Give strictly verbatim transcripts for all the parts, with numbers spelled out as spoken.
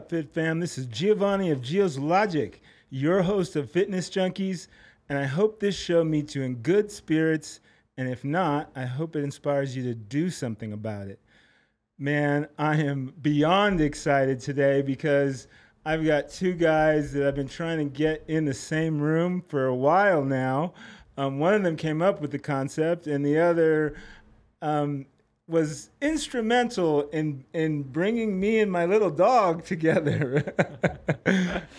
up, Fit Fam? This is Giovanni of Gio's Logic, your host of Fitness Junkies, and I hope this show meets you in good spirits, and if not, I hope it inspires you to do something about it. Man, I am beyond excited today because I've got two guys that I've been trying to get in the same room for a while now. Um, one of them came up with the concept, and the other... Um, was instrumental in in bringing me and my little dog together.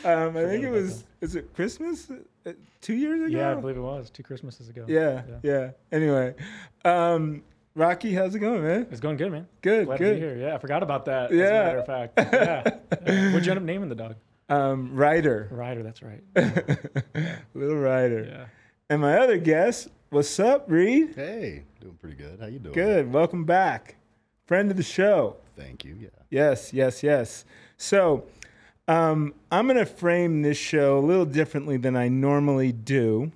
um, I think it was, is it Christmas? Uh, two years ago? Yeah, I believe it was. Two Christmases ago. Yeah, yeah. yeah. Anyway, um, Rocky, how's it going, man? It's going good, man. Good, Glad good. to be here. Yeah, I forgot about that, yeah. as a matter of fact. Yeah. yeah. What'd you end up naming the dog? Um, Ryder. Ryder, that's right. Yeah. Little Ryder. Yeah. And my other guest... What's up, Reed? Hey, doing pretty good. How you doing? Good. Welcome back. Friend of the show. Thank you. Yeah. Yes, yes, yes. So um, I'm going to frame this show a little differently than I normally do.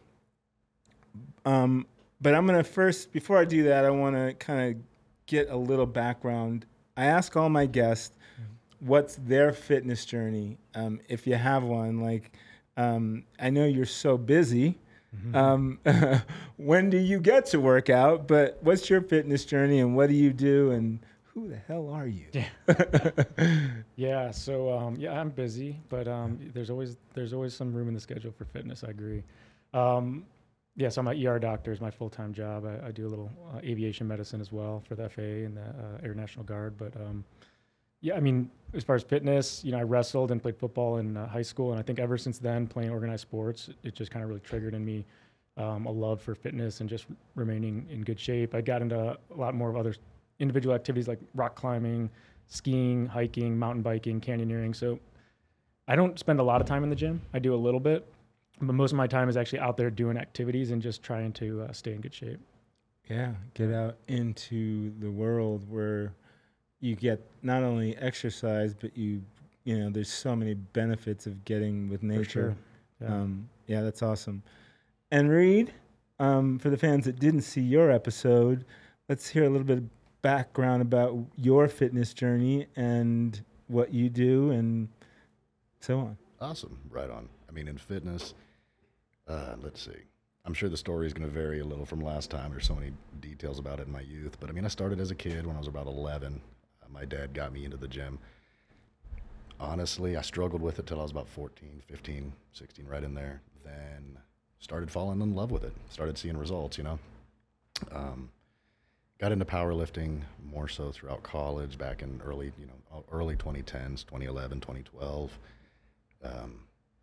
Um, but I'm going to first, before I do that, I want to kind of get a little background. I ask all my guests, what's their fitness journey, um, if you have one. Like, um, I know you're so busy. Um, when do you get to work out? But what's your fitness journey and what do you do and who the hell are you? Yeah. yeah so, um, yeah, I'm busy, but, um, there's always, there's always some room in the schedule for fitness. I agree. Um, yeah, so I'm an E R doctor is my full-time job. I, I do a little uh, aviation medicine as well for the F A A and the uh, Air National Guard. But, um, yeah, I mean, as far as fitness, you know, I wrestled and played football in uh, high school. And I think ever since then, playing organized sports, it, it just kind of really triggered in me um, a love for fitness and just remaining in good shape. I got into a lot more of other individual activities like rock climbing, skiing, hiking, mountain biking, canyoneering. So I don't spend a lot of time in the gym. I do a little bit, but most of my time is actually out there doing activities and just trying to uh, stay in good shape. Yeah, get out into the world where... you get not only exercise, but you, you know, there's so many benefits of getting with nature. For sure. Yeah. Um, yeah, that's awesome. And Reed, um, for the fans that didn't see your episode, let's hear a little bit of background about your fitness journey and what you do and so on. Awesome. Right on. I mean, in fitness, uh, let's see. I'm sure the story is going to vary a little from last time. There's so many details about it in my youth. But, I mean, I started as a kid when I was about eleven. My dad got me into the gym. Honestly, I struggled with it till I was about fourteen, fifteen, sixteen, right in there. Then started falling in love with it. Started seeing results, you know. Um, got into powerlifting more so throughout college back in early, you know, early twenty tens, twenty eleven, twenty twelve. Um,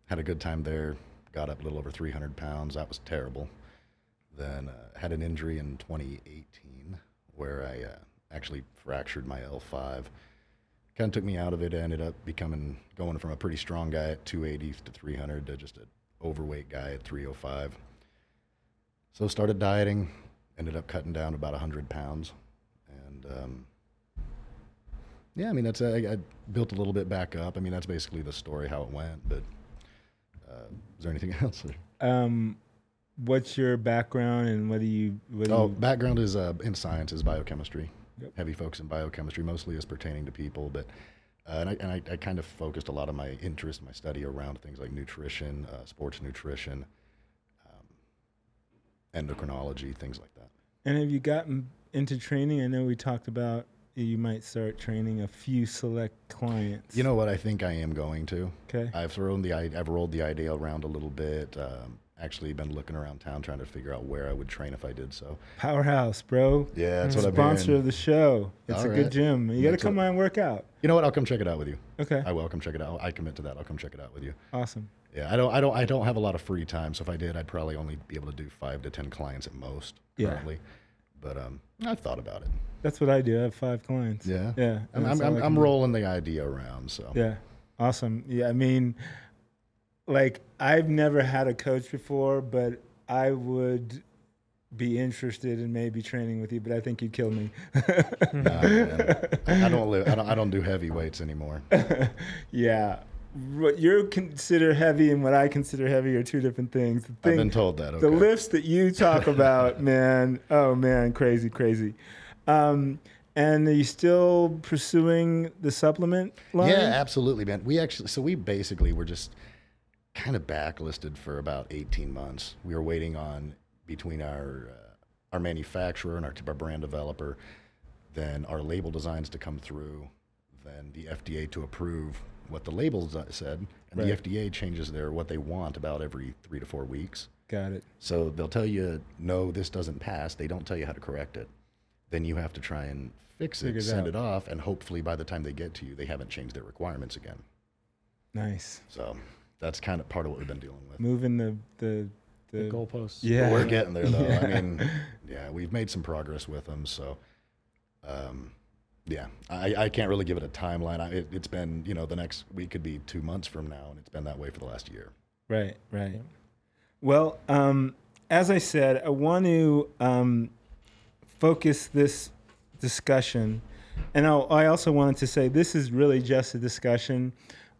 had a good time there. Got up a little over three hundred pounds. That was terrible. Then uh, had an injury in twenty eighteen where I... Uh, actually fractured my L five. Kind of took me out of it. I ended up becoming, going from a pretty strong guy at two eighty to three hundred to just an overweight guy at three oh five. So started dieting, ended up cutting down about one hundred pounds. And um, yeah, I mean, that's, I, I built a little bit back up. I mean, that's basically the story, how it went, but uh, is there anything else? Um, what's your background and what do you, what do Oh, you... background is uh, in science is biochemistry. Yep. Heavy focus in biochemistry, mostly as pertaining to people, but uh, and, I, and I, I kind of focused a lot of my interest, my study around things like nutrition, uh, sports nutrition, um, endocrinology, things like that. And have you gotten into training? I know we talked about you might start training a few select clients. You know what? I think I am going to. Okay. I've thrown the I've rolled the idea around a little bit. Um, Actually, been looking around town trying to figure out where I would train if I did so. Powerhouse, bro. Yeah, that's mm-hmm. what I've been. Sponsor of the show. It's All a right. good gym. You got to come by and work out. You know what? I'll come check it out with you. Okay. I will come check it out. I commit to that. I'll come check it out with you. Awesome. Yeah, I don't, I don't, I don't have a lot of free time. So if I did, I'd probably only be able to do five to ten clients at most. Currently. Yeah. But um, I've thought about it. That's what I do. I have five clients. Yeah. Yeah. I'm, I'm, I'm, I'm rolling the idea around. So. Yeah. Awesome. Yeah. I mean. Like, I've never had a coach before, but I would be interested in maybe training with you, but I think you'd kill me. nah, man, I, I, don't live, I don't I don't do heavy weights anymore. yeah. What you consider heavy and what I consider heavy are two different things. The thing, I've been told that. Okay. The lifts that you talk about, man, oh, man, crazy, crazy. Um, And are you still pursuing the supplement line? Yeah, absolutely, man. We actually, so we basically were just kind of backlisted for about eighteen months. We were waiting on between our uh, our manufacturer and our, our brand developer, then our label designs to come through, then the F D A to approve what the labels said, and right. the F D A changes their what they want about every three to four weeks. Got it. So they'll tell you, no, this doesn't pass. They don't tell you how to correct it. Then you have to try and fix it, send it off, and hopefully by the time they get to you, they haven't changed their requirements again. Nice. So that's kind of part of what we've been dealing with. Moving the the, the, the goalposts. Yeah, but we're getting there though. Yeah. I mean, yeah, we've made some progress with them. So, um, yeah, I, I can't really give it a timeline. I, it, it's been, you know, the next week could be two months from now, and it's been that way for the last year. Right, right. Well, um, as I said, I want to um, focus this discussion, and I'll, I also wanted to say this is really just a discussion.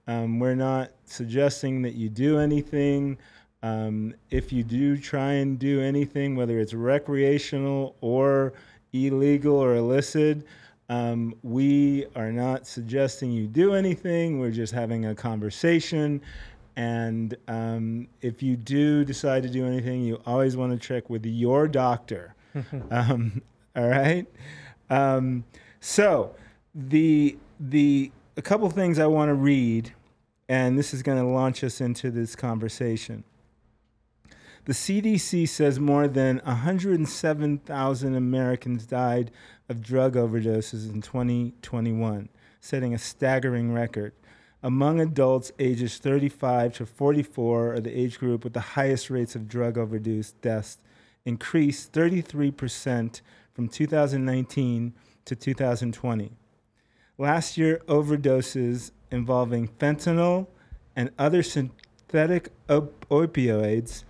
Um, we're not suggesting that you do anything. Um, if you do try and do anything, whether it's recreational or illegal or illicit, um, we are not suggesting you do anything. We're just having a conversation. And um, if you do decide to do anything, you always want to check with your doctor. um, all right? Um, so the the... A couple things I want to read, and this is going to launch us into this conversation. The C D C says more than one hundred seven thousand Americans died of drug overdoses in twenty twenty-one, setting a staggering record. Among adults ages thirty-five to forty-four are the age group with the highest rates of drug overdose deaths, increased thirty-three percent from two thousand nineteen to two thousand twenty. Last year, overdoses involving fentanyl and other synthetic op- opioids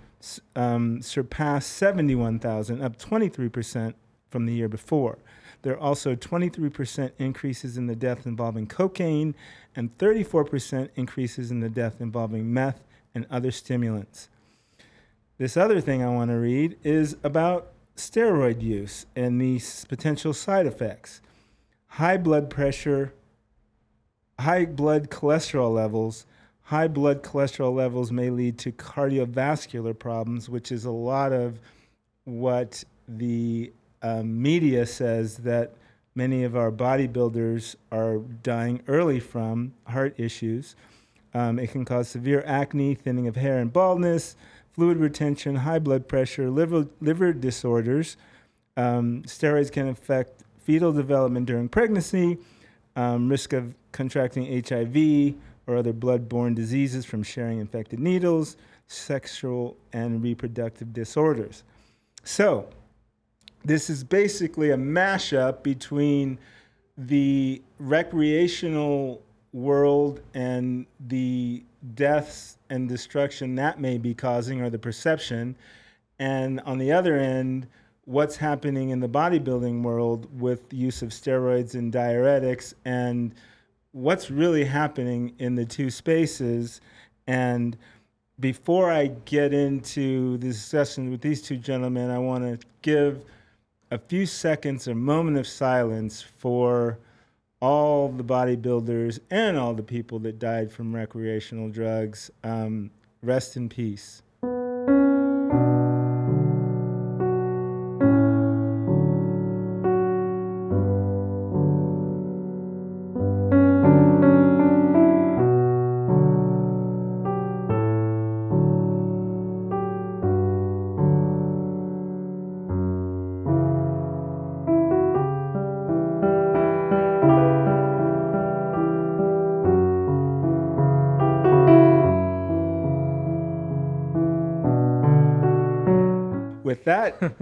um, surpassed seventy-one thousand, up twenty-three percent from the year before. There are also twenty-three percent increases in the death involving cocaine and thirty-four percent increases in the death involving meth and other stimulants. This other thing I want to read is about steroid use and these potential side effects. High blood pressure, high blood cholesterol levels. High blood cholesterol levels may lead to cardiovascular problems, which is a lot of what the uh, media says that many of our bodybuilders are dying early from, heart issues. Um, it can cause severe acne, thinning of hair and baldness, fluid retention, high blood pressure, liver, liver disorders. Um, steroids can affect fetal development during pregnancy, um, risk of contracting H I V or other blood-borne diseases from sharing infected needles, sexual and reproductive disorders. So this is basically a mashup between the recreational world and the deaths and destruction that may be causing or the perception, and on the other end, what's happening in the bodybuilding world with the use of steroids and diuretics and what's really happening in the two spaces. And before I get into the discussion with these two gentlemen, I want to give a few seconds, a moment of silence for all the bodybuilders and all the people that died from recreational drugs. Um, rest in peace.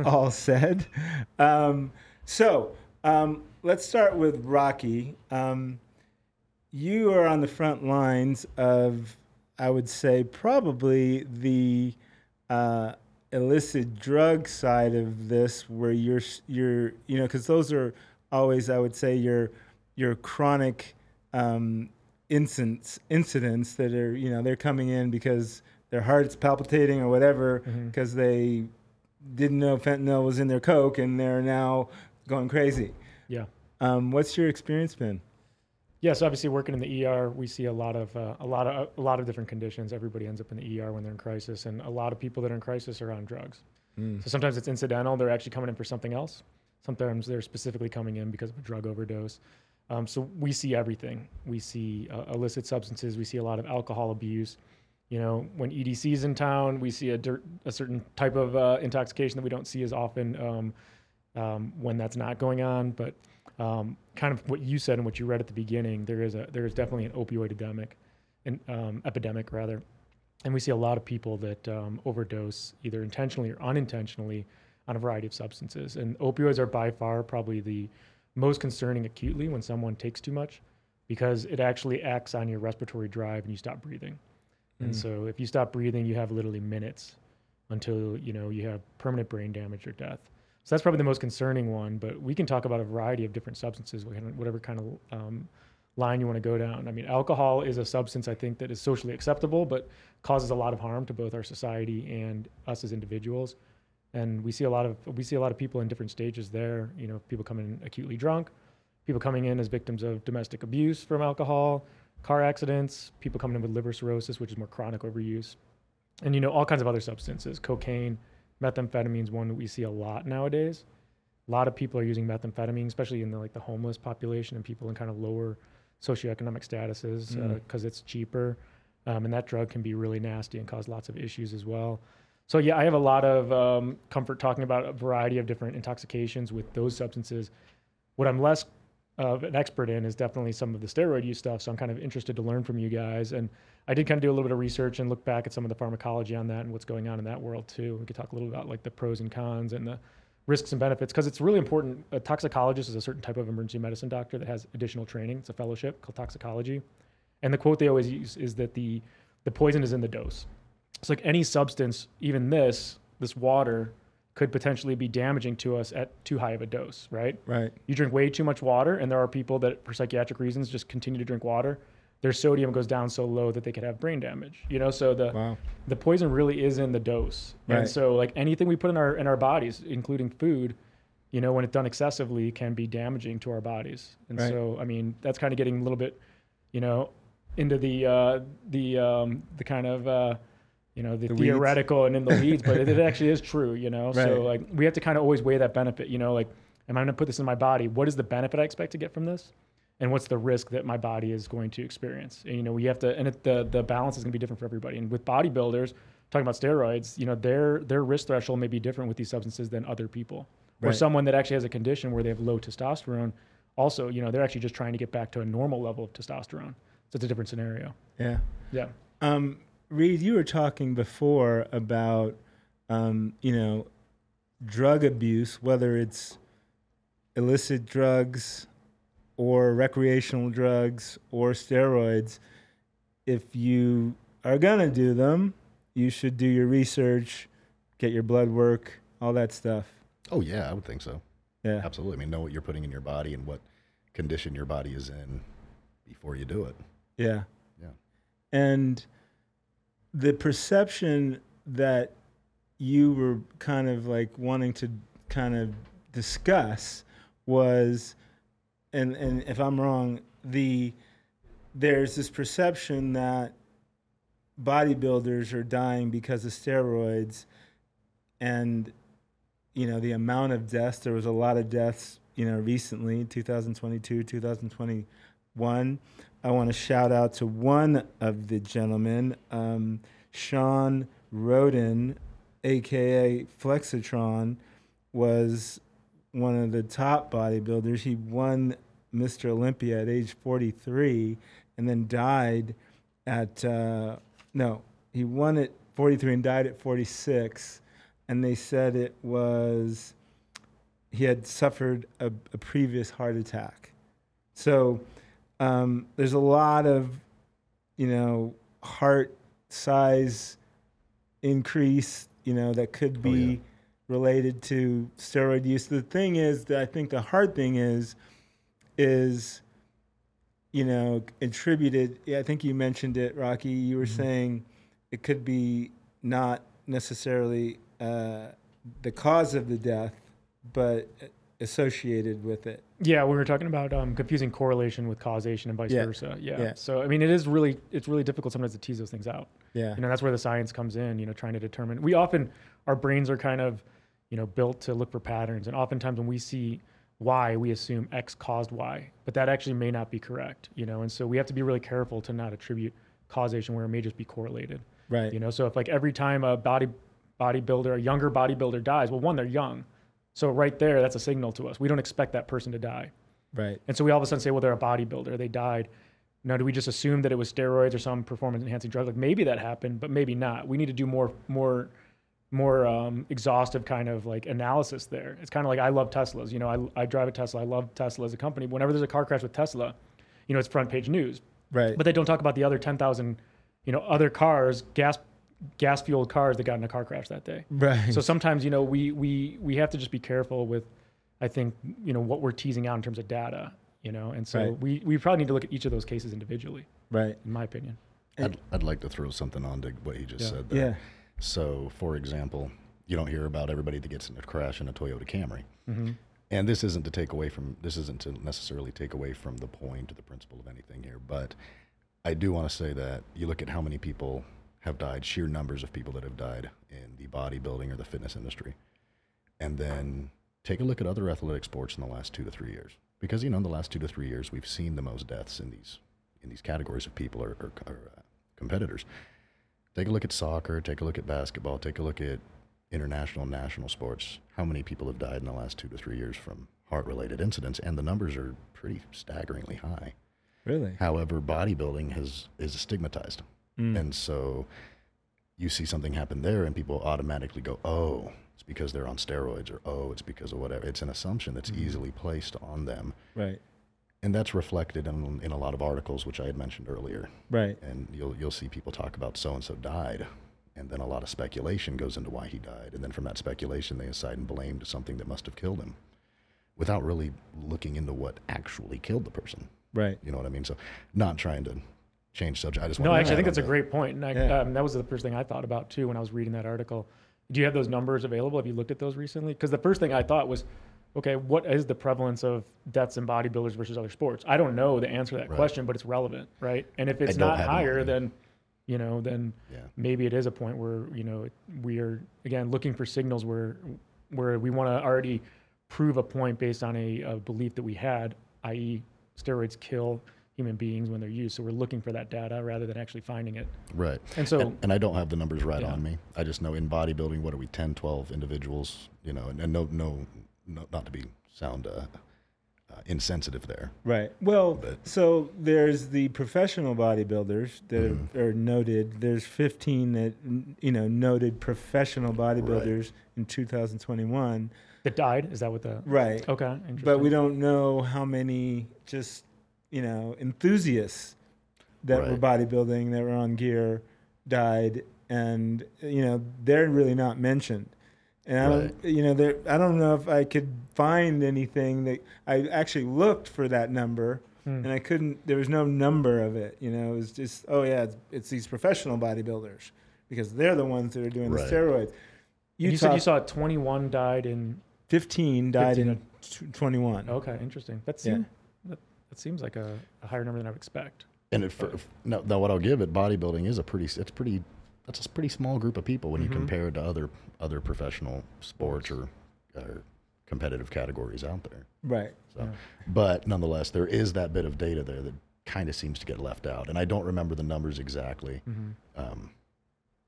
All said. Um, so um, let's start with Rocky. Um, you are on the front lines of, I would say, probably the uh, illicit drug side of this, where you're, you're, you know, because those are always, I would say, your your chronic um, incidents incidents that are, you know, they're coming in because their heart's palpitating or whatever, because mm-hmm. they didn't know fentanyl was in their coke, and they're now going crazy. Yeah. Um, what's your experience been? Yes, yeah, so obviously working in the E R, we see a lot of uh, a lot of a lot of different conditions. Everybody ends up in the E R when they're in crisis, and a lot of people that are in crisis are on drugs. Mm. So sometimes it's incidental; they're actually coming in for something else. Sometimes they're specifically coming in because of a drug overdose. Um, so we see everything. We see uh, illicit substances. We see a lot of alcohol abuse. You know, when E D C is in town, we see a, dirt, a certain type of uh, intoxication that we don't see as often um, um, when that's not going on. But um, kind of what you said and what you read at the beginning, there is a there is definitely an opioid epidemic, an um, epidemic rather, and we see a lot of people that um, overdose either intentionally or unintentionally on a variety of substances. And opioids are by far probably the most concerning acutely when someone takes too much, because it actually acts on your respiratory drive and you stop breathing. And so if you stop breathing, you have literally minutes until, you know, you have permanent brain damage or death. So that's probably the most concerning one, but we can talk about a variety of different substances, whatever kind of um, line you want to go down. I mean, alcohol is a substance I think that is socially acceptable, but causes a lot of harm to both our society and us as individuals. And we see a lot of, we see a lot of people in different stages there. You know, people coming in acutely drunk, people coming in as victims of domestic abuse from alcohol, car accidents, people coming in with liver cirrhosis, which is more chronic overuse. And, you know, all kinds of other substances, cocaine, methamphetamine is one that we see a lot nowadays. A lot of people are using methamphetamine, especially in the, like the homeless population and people in kind of lower socioeconomic statuses, because mm. uh, it's cheaper. Um, and that drug can be really nasty and cause lots of issues as well. So yeah, I have a lot of um, comfort talking about a variety of different intoxications with those substances. What I'm less of an expert in is definitely some of the steroid use stuff. So I'm kind of interested to learn from you guys. And I did kind of do a little bit of research and look back at some of the pharmacology on that and what's going on in that world too. We could talk a little about like the pros and cons and the risks and benefits, because it's really important. A toxicologist is a certain type of emergency medicine doctor that has additional training. It's a fellowship called toxicology. And the quote they always use is that the, the poison is in the dose. It's like any substance, even this, this water, could potentially be damaging to us at too high of a dose, right? Right. You drink way too much water, and there are people that, for psychiatric reasons, just continue to drink water. Their sodium goes down so low that they could have brain damage. You know, so the wow. the poison really is in the dose. Right. And so, like anything we put in our in our bodies, including food, you know, when it's done excessively, can be damaging to our bodies. And right. so, I mean, that's kind of getting a little bit, you know, into the uh, the um, the kind of uh, you know, the, the theoretical weeds. And in the weeds, but it, it actually is true, you know? Right. So like we have to kind of always weigh that benefit, you know, like, am I going to put this in my body? What is the benefit I expect to get from this? And what's the risk that my body is going to experience? And, you know, we have to, and it, the, the balance is gonna be different for everybody. And with bodybuilders talking about steroids, you know, their, their risk threshold may be different with these substances than other people, right. or someone that actually has a condition where they have low testosterone. Also, you know, they're actually just trying to get back to a normal level of testosterone. So it's a different scenario. Yeah. Yeah. Um, Reed, you were talking before about, um, you know, drug abuse, whether it's illicit drugs or recreational drugs or steroids. If you are going to do them, you should do your research, get your blood work, all that stuff. Oh, yeah, I would think so. Yeah. Absolutely. I mean, know what you're putting in your body and what condition your body is in before you do it. Yeah. Yeah. And the perception that you were kind of like wanting to kind of discuss was, and, and if I'm wrong, the there's this perception that bodybuilders are dying because of steroids, and, you know, the amount of deaths, there was a lot of deaths, you know, recently, two thousand twenty-two, two thousand twenty-one. I want to shout out to one of the gentlemen, um, Sean Roden, a k a. Flexitron, was one of the top bodybuilders. He won Mister Olympia at age forty-three and then died at, uh, no, he won at forty-three and died at forty-six. And they said it was, he had suffered a, a previous heart attack. So Um, there's a lot of, you know, heart size increase, you know, that could be oh, yeah. related to steroid use. The thing is that I think the hard thing is, is, you know, attributed. Yeah, I think you mentioned it, Rocky. You were mm-hmm. saying it could be not necessarily uh, the cause of the death, but associated with it. Yeah, we were talking about um, confusing correlation with causation and vice yeah. versa. Yeah. yeah. So I mean, it is really it's really difficult sometimes to tease those things out. Yeah. You know, that's where the science comes in. You know, trying to determine. We often our brains are kind of, you know, built to look for patterns, and oftentimes when we see Y, we assume X caused Y, but that actually may not be correct. You know, and so we have to be really careful to not attribute causation where it may just be correlated. Right. You know, so if like every time a body bodybuilder, a younger bodybuilder dies, well, one, they're young. So right there, that's a signal to us. We don't expect that person to die. Right. And so we all of a sudden say, well, they're a bodybuilder. They died. Now, do we just assume that it was steroids or some performance-enhancing drug? Like maybe that happened, but maybe not. We need to do more more, more um, exhaustive kind of like analysis there. It's kind of like I love Teslas. You know, I, I drive a Tesla. I love Tesla as a company. Whenever there's a car crash with Tesla, you know, it's front page news. Right. But they don't talk about the other ten thousand, you know, other cars, gas gas fueled cars that got in a car crash that day. Right. So sometimes, you know, we, we, we have to just be careful with, I think, you know, what we're teasing out in terms of data, you know? And so right. we, we probably need to look at each of those cases individually. Right. In my opinion. I'd, I'd like to throw something on to what he just yeah. said there. Yeah. So for example, you don't hear about everybody that gets in a crash in a Toyota Camry. Mm-hmm. And this isn't to take away from, this isn't to necessarily take away from the point or the principle of anything here, but I do want to say that you look at how many people have died, sheer numbers of people that have died in the bodybuilding or the fitness industry. And then take a look at other athletic sports in the last two to three years. Because, you know, in the last two to three years, we've seen the most deaths in these in these categories of people or, or, or uh, competitors. Take a look at soccer, take a look at basketball, take a look at international and national sports. How many people have died in the last two to three years from heart-related incidents? And the numbers are pretty staggeringly high. Really? However, bodybuilding has is stigmatized. Mm. And so you see something happen there and people automatically go, oh, it's because they're on steroids, or oh, it's because of whatever. It's an assumption that's mm-hmm. easily placed on them. Right. And that's reflected in, in a lot of articles, which I had mentioned earlier. Right. And you'll, you'll see people talk about so-and-so died, and then a lot of speculation goes into why he died. And then from that speculation, they assign and blame to something that must have killed him without really looking into what actually killed the person. Right. You know what I mean? So not trying to... change subject. I just no, actually, I think that's that. a great point. And I, yeah. um, that was the first thing I thought about too when I was reading that article. Do you have those numbers available? Have you looked at those recently? Because the first thing I thought was, okay, what is the prevalence of deaths in bodybuilders versus other sports? I don't know the answer to that right. question, but it's relevant, right? And if it's not higher, it, then you know, then yeah. maybe it is a point where you know we are again looking for signals where where we want to already prove a point based on a, a belief that we had, that is, steroids kill human beings when they're used. So we're looking for that data rather than actually finding it. Right. And so, and, and I don't have the numbers right yeah. on me. I just know in bodybuilding, what are we, ten, twelve individuals, you know, and, and no, no, no, not to be sound uh, uh, insensitive there. Right. Well, but, so there's the professional bodybuilders that mm-hmm. are, are noted. There's fifteen that, you know, noted professional bodybuilders right. in two thousand twenty-one. That died? Is that what the... Right. Okay. But we don't know how many just... you know, enthusiasts that right. were bodybuilding, that were on gear, died, and, you know, they're really not mentioned. And, I right. don't, you know, I don't know if I could find anything that, I actually looked for that number, hmm. and I couldn't, there was no number of it, you know, it was just, oh yeah, it's, it's these professional bodybuilders, because they're the ones that are doing right. the steroids. You, you said you saw twenty-one died in... fifteen died fifteen in t- twenty-one. Okay, interesting. That's... Yeah. It seems like a, a higher number than I would expect. And if, if, now, now, what I'll give it, bodybuilding is a pretty, it's pretty, that's a pretty small group of people when mm-hmm. you compare it to other other professional sports or, or competitive categories out there. Right. So, yeah. But nonetheless, there is that bit of data there that kind of seems to get left out. And I don't remember the numbers exactly, mm-hmm. um,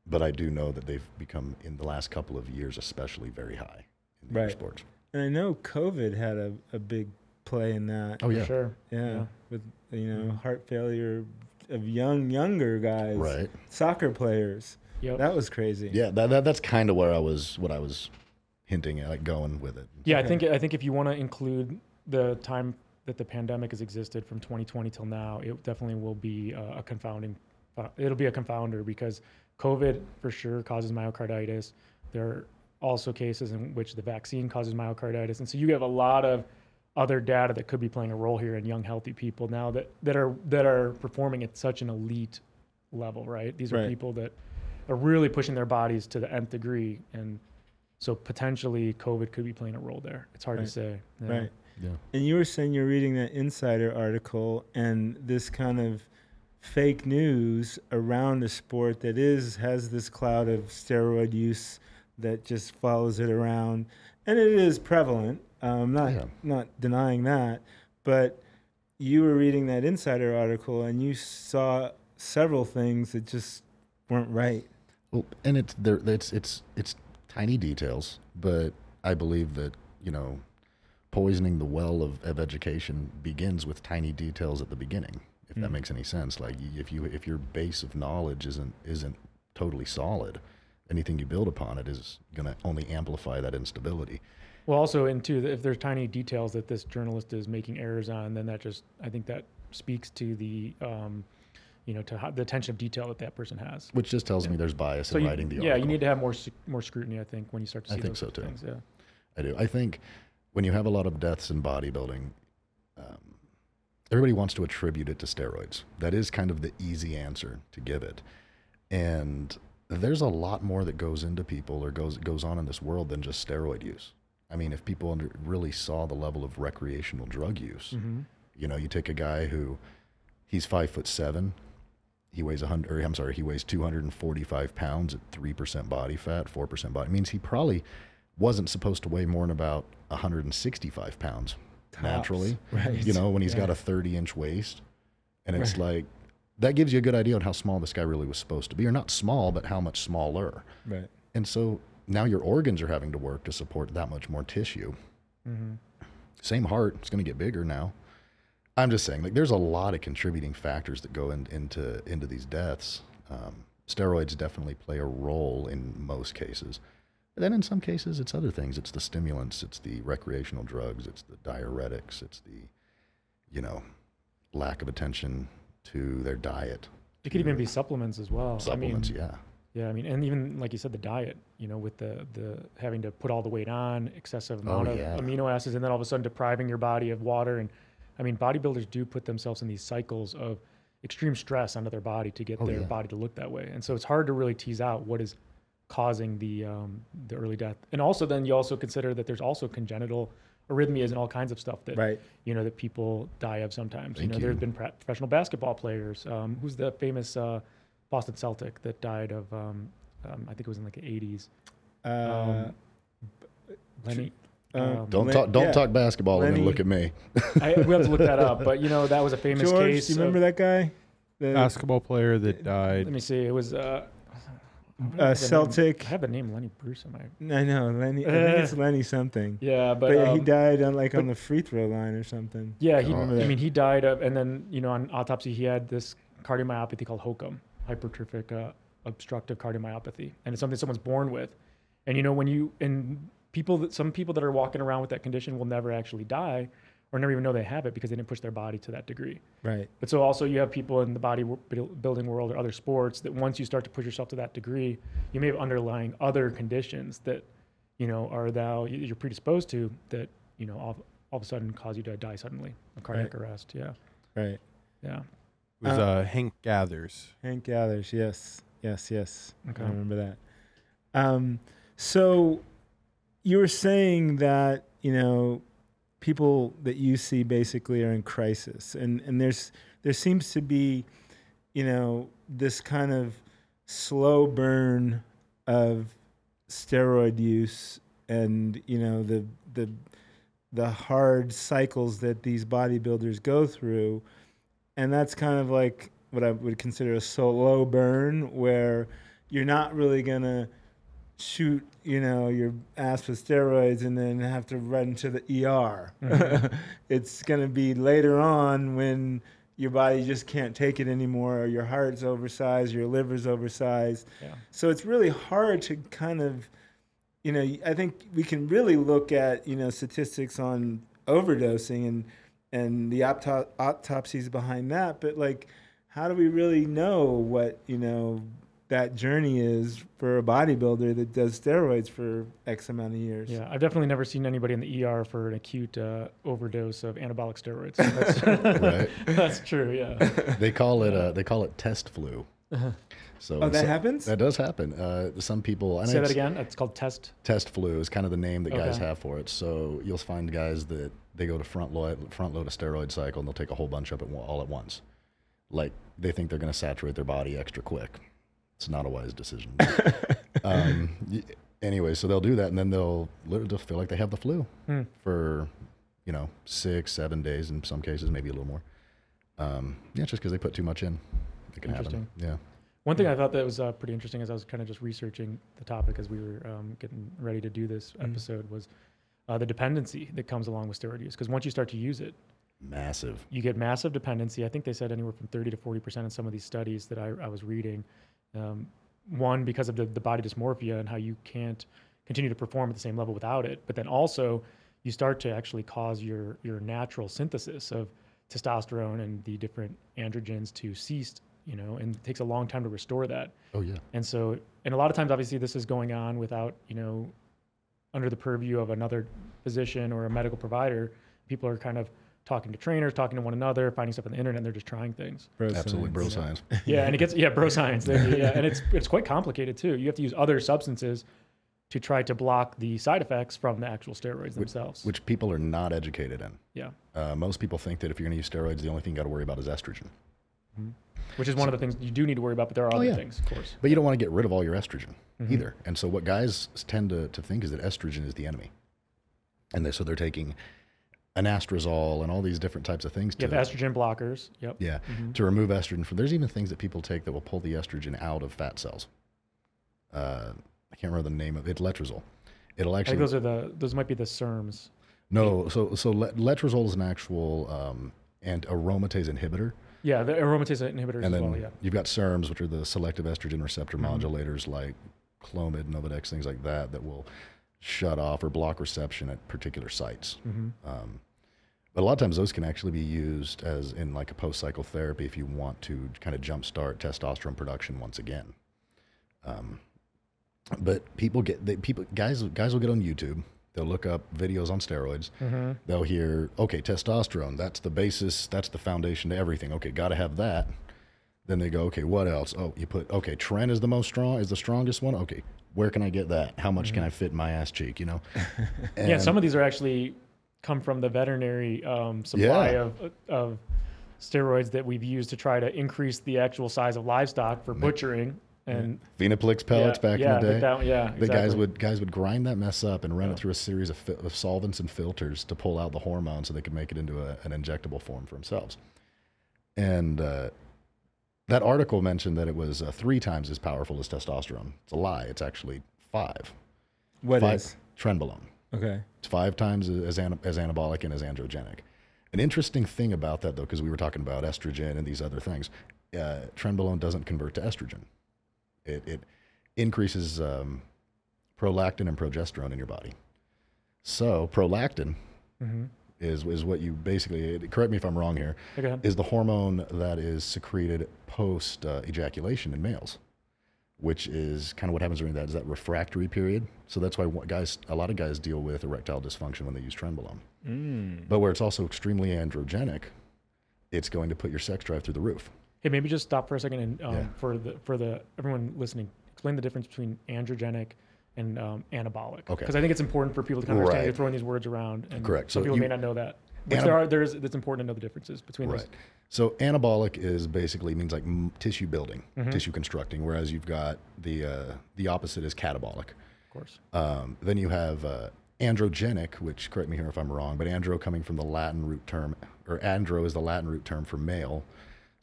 but I do know that they've become, in the last couple of years, especially very high in right. sports. And I know COVID had a, a big play in that. Oh yeah, sure. Yeah, yeah. With you know yeah. heart failure of young younger guys, right? Soccer players. Yep. That was crazy. Yeah, that, that that's kind of where I was, what I was hinting at, like going with it. Yeah, okay. I think I think if you want to include the time that the pandemic has existed from twenty twenty till now, it definitely will be a, a confounding. Uh, it'll be a confounder because COVID for sure causes myocarditis. There are also cases in which the vaccine causes myocarditis, and so you have a lot of other data that could be playing a role here in young, healthy people now that, that are that are performing at such an elite level, right? These are right. people that are really pushing their bodies to the nth degree. And So potentially COVID could be playing a role there. It's hard right. to say. Yeah. Right. Yeah. And you were saying you're reading that Insider article and this kind of fake news around a sport that is has this cloud of steroid use that just follows it around. And it is prevalent. I'm not, yeah. not denying that. But you were reading that Insider article and you saw several things that just weren't right. Well, and it's there. It's it's it's tiny details, but I believe that you know, poisoning the well of, of education begins with tiny details at the beginning. If mm. that makes any sense, like if you if your base of knowledge isn't isn't totally solid, anything you build upon it is going to only amplify that instability. Well, also, and too, if there's tiny details that this journalist is making errors on, then that just I think that speaks to the. Um, you know, to the attention of detail that that person has. Which just tells yeah. me there's bias so in you, writing the yeah, article. Yeah, you need to have more more scrutiny, I think, when you start to see I think those so things. Too. Yeah. I do. I think when you have a lot of deaths in bodybuilding, um, everybody wants to attribute it to steroids. That is kind of the easy answer to give it. And there's a lot more that goes into people or goes goes on in this world than just steroid use. I mean, if people under, really saw the level of recreational drug use, mm-hmm. you know, you take a guy who, he's five foot seven, He weighs a hundred. Or I'm sorry. He weighs two hundred forty-five pounds at three percent body fat, four percent body. It means he probably wasn't supposed to weigh more than about one hundred sixty-five pounds Tops. naturally. Right. You know, when he's yeah. got a thirty-inch waist, and it's right. like that gives you a good idea on how small this guy really was supposed to be, or not small, but how much smaller. Right. And so now your organs are having to work to support that much more tissue. Mm-hmm. Same heart. It's going to get bigger now. I'm just saying, like, there's a lot of contributing factors that go in, into into these deaths. Um, steroids definitely play a role in most cases. But then in some cases, it's other things. It's the stimulants. It's the recreational drugs. It's the diuretics. It's the, you know, lack of attention to their diet. It could even be supplements as well. Supplements, I mean, yeah. Yeah, I mean, and even, like you said, the diet, you know, with the, the having to put all the weight on, excessive amount oh, yeah. of amino acids, and then all of a sudden depriving your body of water and... I mean, bodybuilders do put themselves in these cycles of extreme stress onto their body to get oh, their yeah. body to look that way. And so it's hard to really tease out what is causing the um, the early death. And also then you also consider that there's also congenital arrhythmias and all kinds of stuff that, right. you know, that people die of sometimes. Thank you know, you. There have been professional basketball players. Um, who's the famous uh, Boston Celtic that died of, um, um, I think it was in like the eighties. Uh, um, Lenny. Um, don't talk Don't yeah. talk basketball Lenny, and then look at me. I, we have to look that up, but you know that was a famous George, case. Do you remember that guy? The basketball player that died. Let me see. It was uh, uh, Celtic. Name. I have the name Lenny Bruce. Am I? I know Lenny. Uh, I think it's Lenny something. Yeah, but, but yeah, um, he died on like but, on the free throw line or something. Yeah, he. Oh, I mean, he died of, and then you know on autopsy he had this cardiomyopathy called H O C M, hypertrophic uh, obstructive cardiomyopathy, and it's something someone's born with. And you know when you and People that some people that are walking around with that condition will never actually die, or never even know they have it because they didn't push their body to that degree. Right. But so also you have people in the body building world or other sports that once you start to push yourself to that degree, you may have underlying other conditions that, you know, are thou you're predisposed to that you know all, all of a sudden cause you to die suddenly of cardiac right. arrest. Yeah. Right. Yeah. It was um, uh, Hank Gathers. Hank Gathers. Yes. Yes. Yes. Okay. I remember that. Um. So. You were saying that, you know, people that you see basically are in crisis. And, and there's there seems to be, you know, this kind of slow burn of steroid use and, you know, the the the hard cycles that these bodybuilders go through. And that's kind of like what I would consider a slow burn where you're not really going to shoot, you know, your ass with steroids and then have to run to the E R. Mm-hmm. It's going to be later on when your body just can't take it anymore or your heart's oversized, your liver's oversized. Yeah. So it's really hard to kind of, you know, I think we can really look at, you know, statistics on overdosing and, and the auto- autopsies behind that. But, like, how do we really know what, you know, that journey is for a bodybuilder that does steroids for X amount of years. Yeah, I've definitely never seen anybody in the E R for an acute uh, overdose of anabolic steroids. That's, right. That's true. Yeah. They call it uh, they call it test flu. Uh-huh. So oh, that so, happens? That does happen. Uh, some people... I Say know that it's, again? It's called test? Test flu is kind of the name that okay. guys have for it. So you'll find guys that they go to front load, front load a steroid cycle and they'll take a whole bunch of it all at once. Like they think they're going to saturate their body extra quick. It's not a wise decision. um, anyway, so they'll do that and then they'll, they'll feel like they have the flu hmm. for, you know, six, seven days in some cases, maybe a little more. Um, yeah, just because they put too much in. It can happen. Yeah. One thing I thought that was uh, pretty interesting as I was kind of just researching the topic as we were um, getting ready to do this mm-hmm. episode was uh, the dependency that comes along with steroid use. Because once you start to use it, massive. You get massive dependency. I think they said anywhere from thirty to forty percent in some of these studies that I, I was reading. Um, one, because of the, the body dysmorphia and how you can't continue to perform at the same level without it. But then also you start to actually cause your, your natural synthesis of testosterone and the different androgens to cease, you know, and it takes a long time to restore that. Oh yeah. And so, and a lot of times, obviously this is going on without, you know, under the purview of another physician or a medical provider. People are kind of talking to trainers, talking to one another, finding stuff on the internet, and they're just trying things. Bro Absolutely. Science. Bro science. Yeah. yeah. And it gets, yeah, bro science. Yeah. And it's, it's quite complicated too. You have to use other substances to try to block the side effects from the actual steroids themselves. Which, which people are not educated in. Yeah. Uh, most people think that if you're gonna use steroids, the only thing you gotta worry about is estrogen. Mm-hmm. Which is one so, of the things you do need to worry about, but there are oh, other yeah. things, of course. But you don't want to get rid of all your estrogen mm-hmm. either. And so what guys tend to, to think is that estrogen is the enemy. And they, so they're taking anastrozole and all these different types of things. You to have estrogen blockers. Yep. Yeah, mm-hmm. to remove estrogen. From, there's even things that people take that will pull the estrogen out of fat cells. Uh, I can't remember the name of it. Letrozole. It'll actually. I think those are the. Those might be the S E R Ms. No, so so letrozole is an actual um, and aromatase inhibitor. Yeah, the aromatase inhibitors and as then well, yeah. You've got S E R Ms, which are the selective estrogen receptor mm-hmm. modulators like Clomid, Novodex, things like that, that will shut off or block reception at particular sites. Mm-hmm. Um, but a lot of times those can actually be used as in like a post-cycle therapy if you want to kind of jumpstart testosterone production once again. Um, but people get, they, people guys, guys will get on YouTube. They'll look up videos on steroids. Mm-hmm. They'll hear, okay, testosterone, that's the basis, that's the foundation to everything. Okay, got to have that. Then they go, okay, what else? Oh, you put, okay, Tren is the most strong, is the strongest one. Okay, where can I get that? How much mm-hmm. can I fit in my ass cheek, you know? And yeah, some of these are actually come from the veterinary um, supply yeah. of, of steroids that we've used to try to increase the actual size of livestock for butchering. And Venoplex pellets yeah, back yeah, in the day. That, yeah, the exactly. guys would guys would grind that mess up and run yeah. it through a series of, fi- of solvents and filters to pull out the hormone so they could make it into a, an injectable form for themselves. And uh, that article mentioned that it was uh, three times as powerful as testosterone. It's a lie. It's actually five. What five, is? Trenbolone. Okay. It's five times as ana- as anabolic and as androgenic. An interesting thing about that, though, because we were talking about estrogen and these other things, uh, Trenbolone doesn't convert to estrogen. It, it increases um, prolactin and progesterone in your body. So prolactin mm-hmm. is is what you basically, correct me if I'm wrong here, okay. is the hormone that is secreted post uh, ejaculation in males, which is kind of what happens during that, is that refractory period. So that's why guys, a lot of guys deal with erectile dysfunction when they use Trenbolone. Mm. But where it's also extremely androgenic, it's going to put your sex drive through the roof. Hey, maybe just stop for a second and um, yeah. for the for the everyone listening, explain the difference between androgenic and um, anabolic. Okay. Because I think it's important for people to kind of understand. Right. You're throwing these words around, and correct. Some so people you, may not know that. Which anab- there are there is it's important to know the differences between right. those. So anabolic is basically means like m- tissue building, mm-hmm. tissue constructing, whereas you've got the uh, the opposite is catabolic. Of course. Um, then you have uh, androgenic, which correct me here if I'm wrong, but andro coming from the Latin root term, or andro is the Latin root term for male.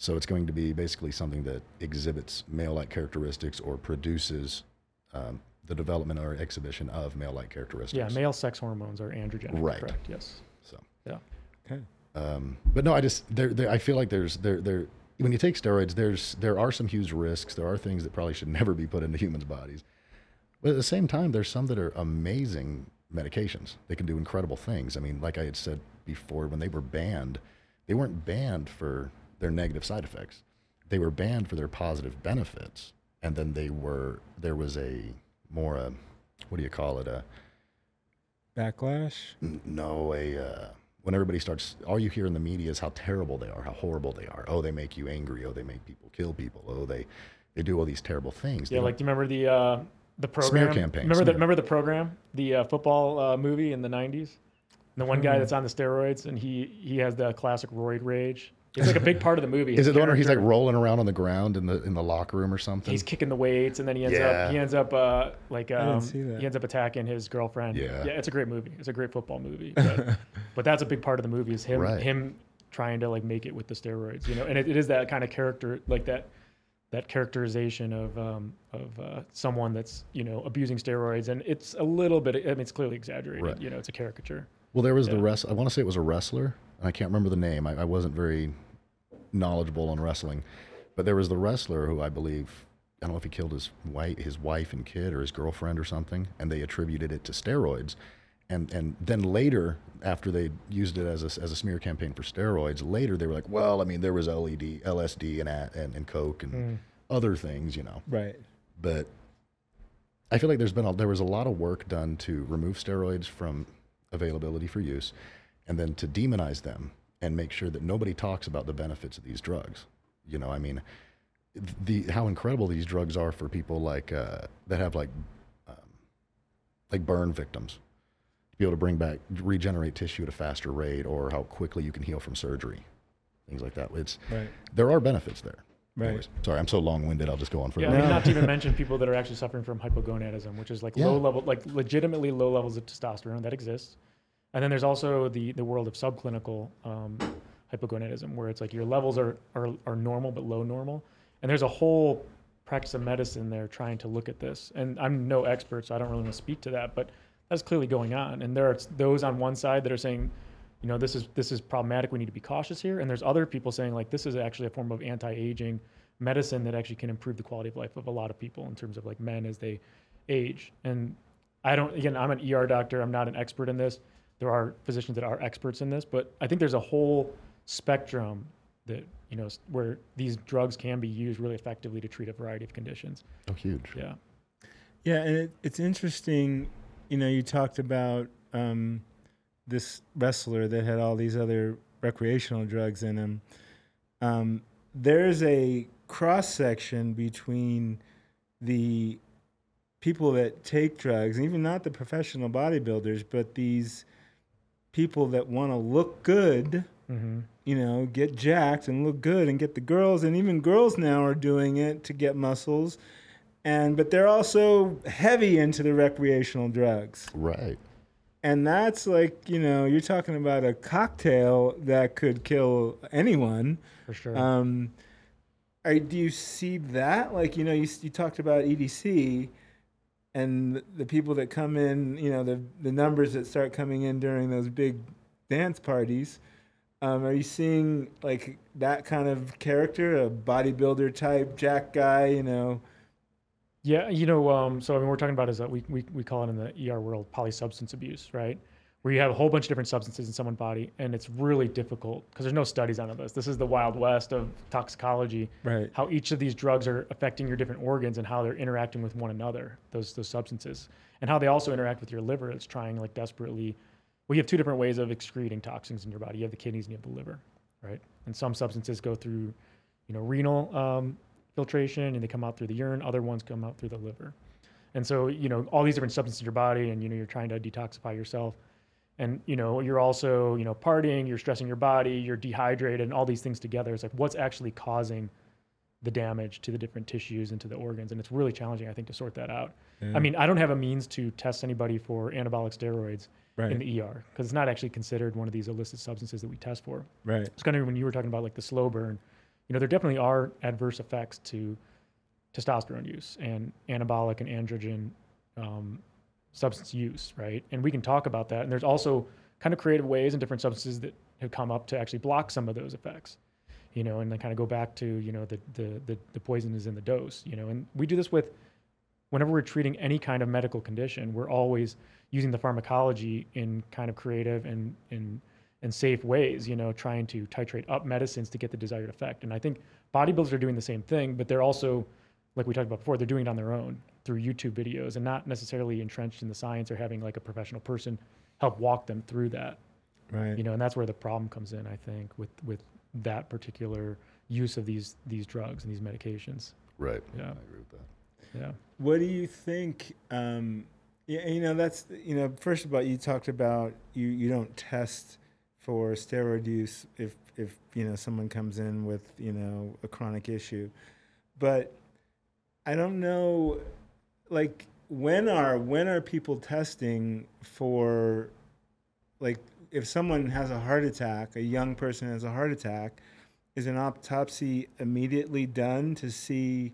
So it's going to be basically something that exhibits male-like characteristics or produces um, the development or exhibition of male-like characteristics. Yeah, male sex hormones are androgenic, right. correct? Yes. So. Yeah. Okay. Um, but no, I just there, there. I feel like there's there there. When you take steroids, there's there are some huge risks. There are things that probably should never be put into humans' bodies. But at the same time, there's some that are amazing medications. They can do incredible things. I mean, like I had said before, when they were banned, they weren't banned for their negative side effects. They were banned for their positive benefits. And then they were, there was a more, a, what do you call it? A backlash? N- no, a, uh, when everybody starts, all you hear in the media is how terrible they are, how horrible they are. Oh, they make you angry. Oh, they make people kill people. Oh, they they do all these terrible things. Yeah, they like do you remember the uh, the program? Smear campaign. Remember smear. the remember the program, the uh, football uh, movie in the nineties. And the one guy that's on the steroids and he he has the classic roid rage. It's like a big part of the movie. His is it the one where he's like rolling around on the ground in the in the locker room or something? He's kicking the weights and then he ends yeah. up he ends up uh, like um, he ends up attacking his girlfriend. Yeah. yeah, it's a great movie. It's a great football movie. But, but that's a big part of the movie is him right. him trying to like make it with the steroids, you know. And it, it is that kind of character, like that that characterization of um, of uh, someone that's you know abusing steroids, and it's a little bit. I mean, it's clearly exaggerated. Right. You know, it's a caricature. Well, there was yeah. the rest. I want to say it was a wrestler. I can't remember the name. I, I wasn't very knowledgeable on wrestling, but there was the wrestler who I believe, I don't know if he killed his wife, his wife and kid or his girlfriend or something, and they attributed it to steroids. And and then later, after they used it as a, as a smear campaign for steroids, later they were like, well, I mean, there was L S D and and, and coke and mm. other things, you know. Right. But I feel like there's been a, there was a lot of work done to remove steroids from availability for use, and then to demonize them and make sure that nobody talks about the benefits of these drugs. You know, I mean, the how incredible these drugs are for people like uh, that have like um, like burn victims, to be able to bring back, regenerate tissue at a faster rate, or how quickly you can heal from surgery, things like that. It's right. there are benefits there. Right. Anyways, sorry, I'm so long-winded. I'll just go on for yeah, a minute. Not to even mention people that are actually suffering from hypogonadism, which is like yeah. low level, like legitimately low levels of testosterone that exists. And then there's also the the world of subclinical um, hypogonadism, where it's like your levels are, are are normal but low normal. And there's a whole practice of medicine there trying to look at this. And I'm no expert, so I don't really want to speak to that, but that's clearly going on. And there are those on one side that are saying, you know, this is this is problematic. We need to be cautious here. And there's other people saying like this is actually a form of anti-aging medicine that actually can improve the quality of life of a lot of people in terms of like men as they age. And I don't, again, I'm an E R doctor. I'm not an expert in this. There are physicians that are experts in this, but I think there's a whole spectrum that, you know, where these drugs can be used really effectively to treat a variety of conditions. Oh, huge. Yeah. Yeah. And it, it's interesting, you know, you talked about, um, this wrestler that had all these other recreational drugs in him. Um, there's a cross-section between the people that take drugs, and even not the professional bodybuilders, but these people that want to look good, mm-hmm. you know, get jacked and look good and get the girls, and even girls now are doing it to get muscles. And but they're also heavy into the recreational drugs. Right. And that's like, you know, you're talking about a cocktail that could kill anyone. For sure. Um, I, do you see that? Like, you know, you, you talked about E D C and the people that come in, you know, the, the numbers that start coming in during those big dance parties. Um, are you seeing, like, that kind of character, a bodybuilder type jack guy, you know? Yeah, you know, um, so I mean, we're talking about is that we, we we call it in the E R world polysubstance abuse, right? Where you have a whole bunch of different substances in someone's body, and it's really difficult because there's no studies on this. This is the wild west of toxicology, right? How each of these drugs are affecting your different organs and how they're interacting with one another, those those substances, and how they also interact with your liver. It's trying like desperately. Well, you have two different ways of excreting toxins in your body. You have the kidneys and you have the liver, right? And some substances go through, you know, renal. Um, filtration and they come out through the urine. Other ones come out through the liver. And so, you know, all these different substances in your body and, you know, you're trying to detoxify yourself and, you know, you're also, you know, partying, you're stressing your body, you're dehydrated and all these things together. It's like, what's actually causing the damage to the different tissues and to the organs? And it's really challenging, I think, to sort that out. Yeah. I mean, I don't have a means to test anybody for anabolic steroids right. in the E R because it's not actually considered one of these illicit substances that we test for. Right. It's kind of when you were talking about like the slow burn, you know, there definitely are adverse effects to testosterone use and anabolic and androgen um, substance use, right? And we can talk about that. And there's also kind of creative ways and different substances that have come up to actually block some of those effects, you know, and then kind of go back to, you know, the, the, the, the poison is in the dose, you know, and we do this with whenever we're treating any kind of medical condition, we're always using the pharmacology in kind of creative and, and, and safe ways, you know, trying to titrate up medicines to get the desired effect. And I think bodybuilders are doing the same thing, but they're also, like we talked about before, they're doing it on their own through YouTube videos and not necessarily entrenched in the science or having like a professional person help walk them through that. Right. You know, and that's where the problem comes in, I think, with, with that particular use of these, these drugs and these medications. Right. Yeah. I agree with that. Yeah. What do you think? Um, yeah, you know, that's, you know, first of all, you talked about you, you don't test for steroid use if, if, you know, someone comes in with, you know, a chronic issue. But I don't know, like, when are when are people testing for, like, if someone has a heart attack, a young person has a heart attack, is an autopsy immediately done to see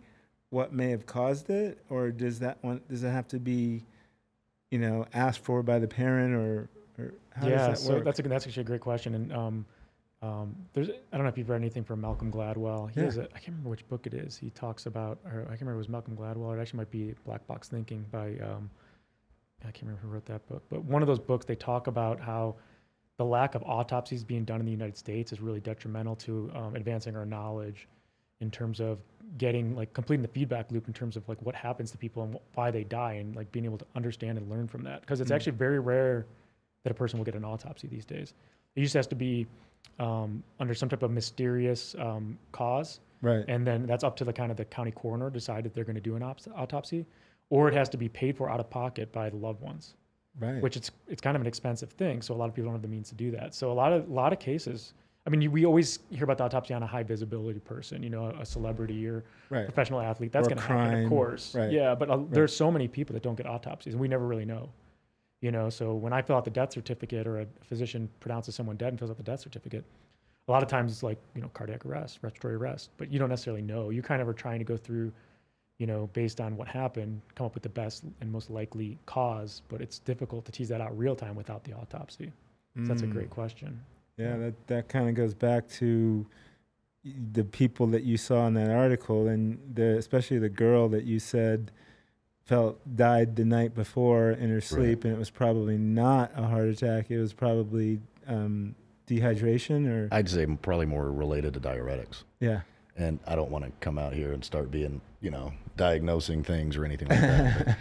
what may have caused it, or does that one does it have to be, you know, asked for by the parent, or, or how yeah, does that work? Yeah, so that's a, that's actually a great question. And um, um, there's I don't know if you've read anything from Malcolm Gladwell. He yeah. has a, I can't remember which book it is. He talks about, or I can't remember if it was Malcolm Gladwell, or it actually might be Black Box Thinking by um, I can't remember who wrote that book. But one of those books, they talk about how the lack of autopsies being done in the United States is really detrimental to um, advancing our knowledge in terms of getting, like, completing the feedback loop in terms of, like, what happens to people and why they die, and, like, being able to understand and learn from that. Because it's mm-hmm. actually very rare that a person will get an autopsy these days. It just has to be um, under some type of mysterious um, cause. Right. And then that's up to the kind of the county coroner decide if they're going to do an op- autopsy, or it has to be paid for out of pocket by the loved ones. Right. Which it's it's kind of an expensive thing, so a lot of people don't have the means to do that. So a lot of a lot of cases, I mean, you, we always hear about the autopsy on a high visibility person, you know, a, a celebrity or right. professional athlete. That's going to happen, of course. Right. Yeah, but uh, right. there's so many people that don't get autopsies, and we never really know, you know. So when I fill out the death certificate, or a physician pronounces someone dead and fills out the death certificate, a lot of times it's like, you know, cardiac arrest, respiratory arrest, but you don't necessarily know. You kind of are trying to go through, you know, based on what happened, come up with the best and most likely cause, but it's difficult to tease that out real time without the autopsy. So mm. that's a great question. Yeah, that, that kind of goes back to the people that you saw in that article, and the, especially the girl that you said felt died the night before in her sleep, right. and it was probably not a heart attack. It was probably um, dehydration, or? I'd say probably more related to diuretics. Yeah. And I don't want to come out here and start being, you know, diagnosing things or anything like that. But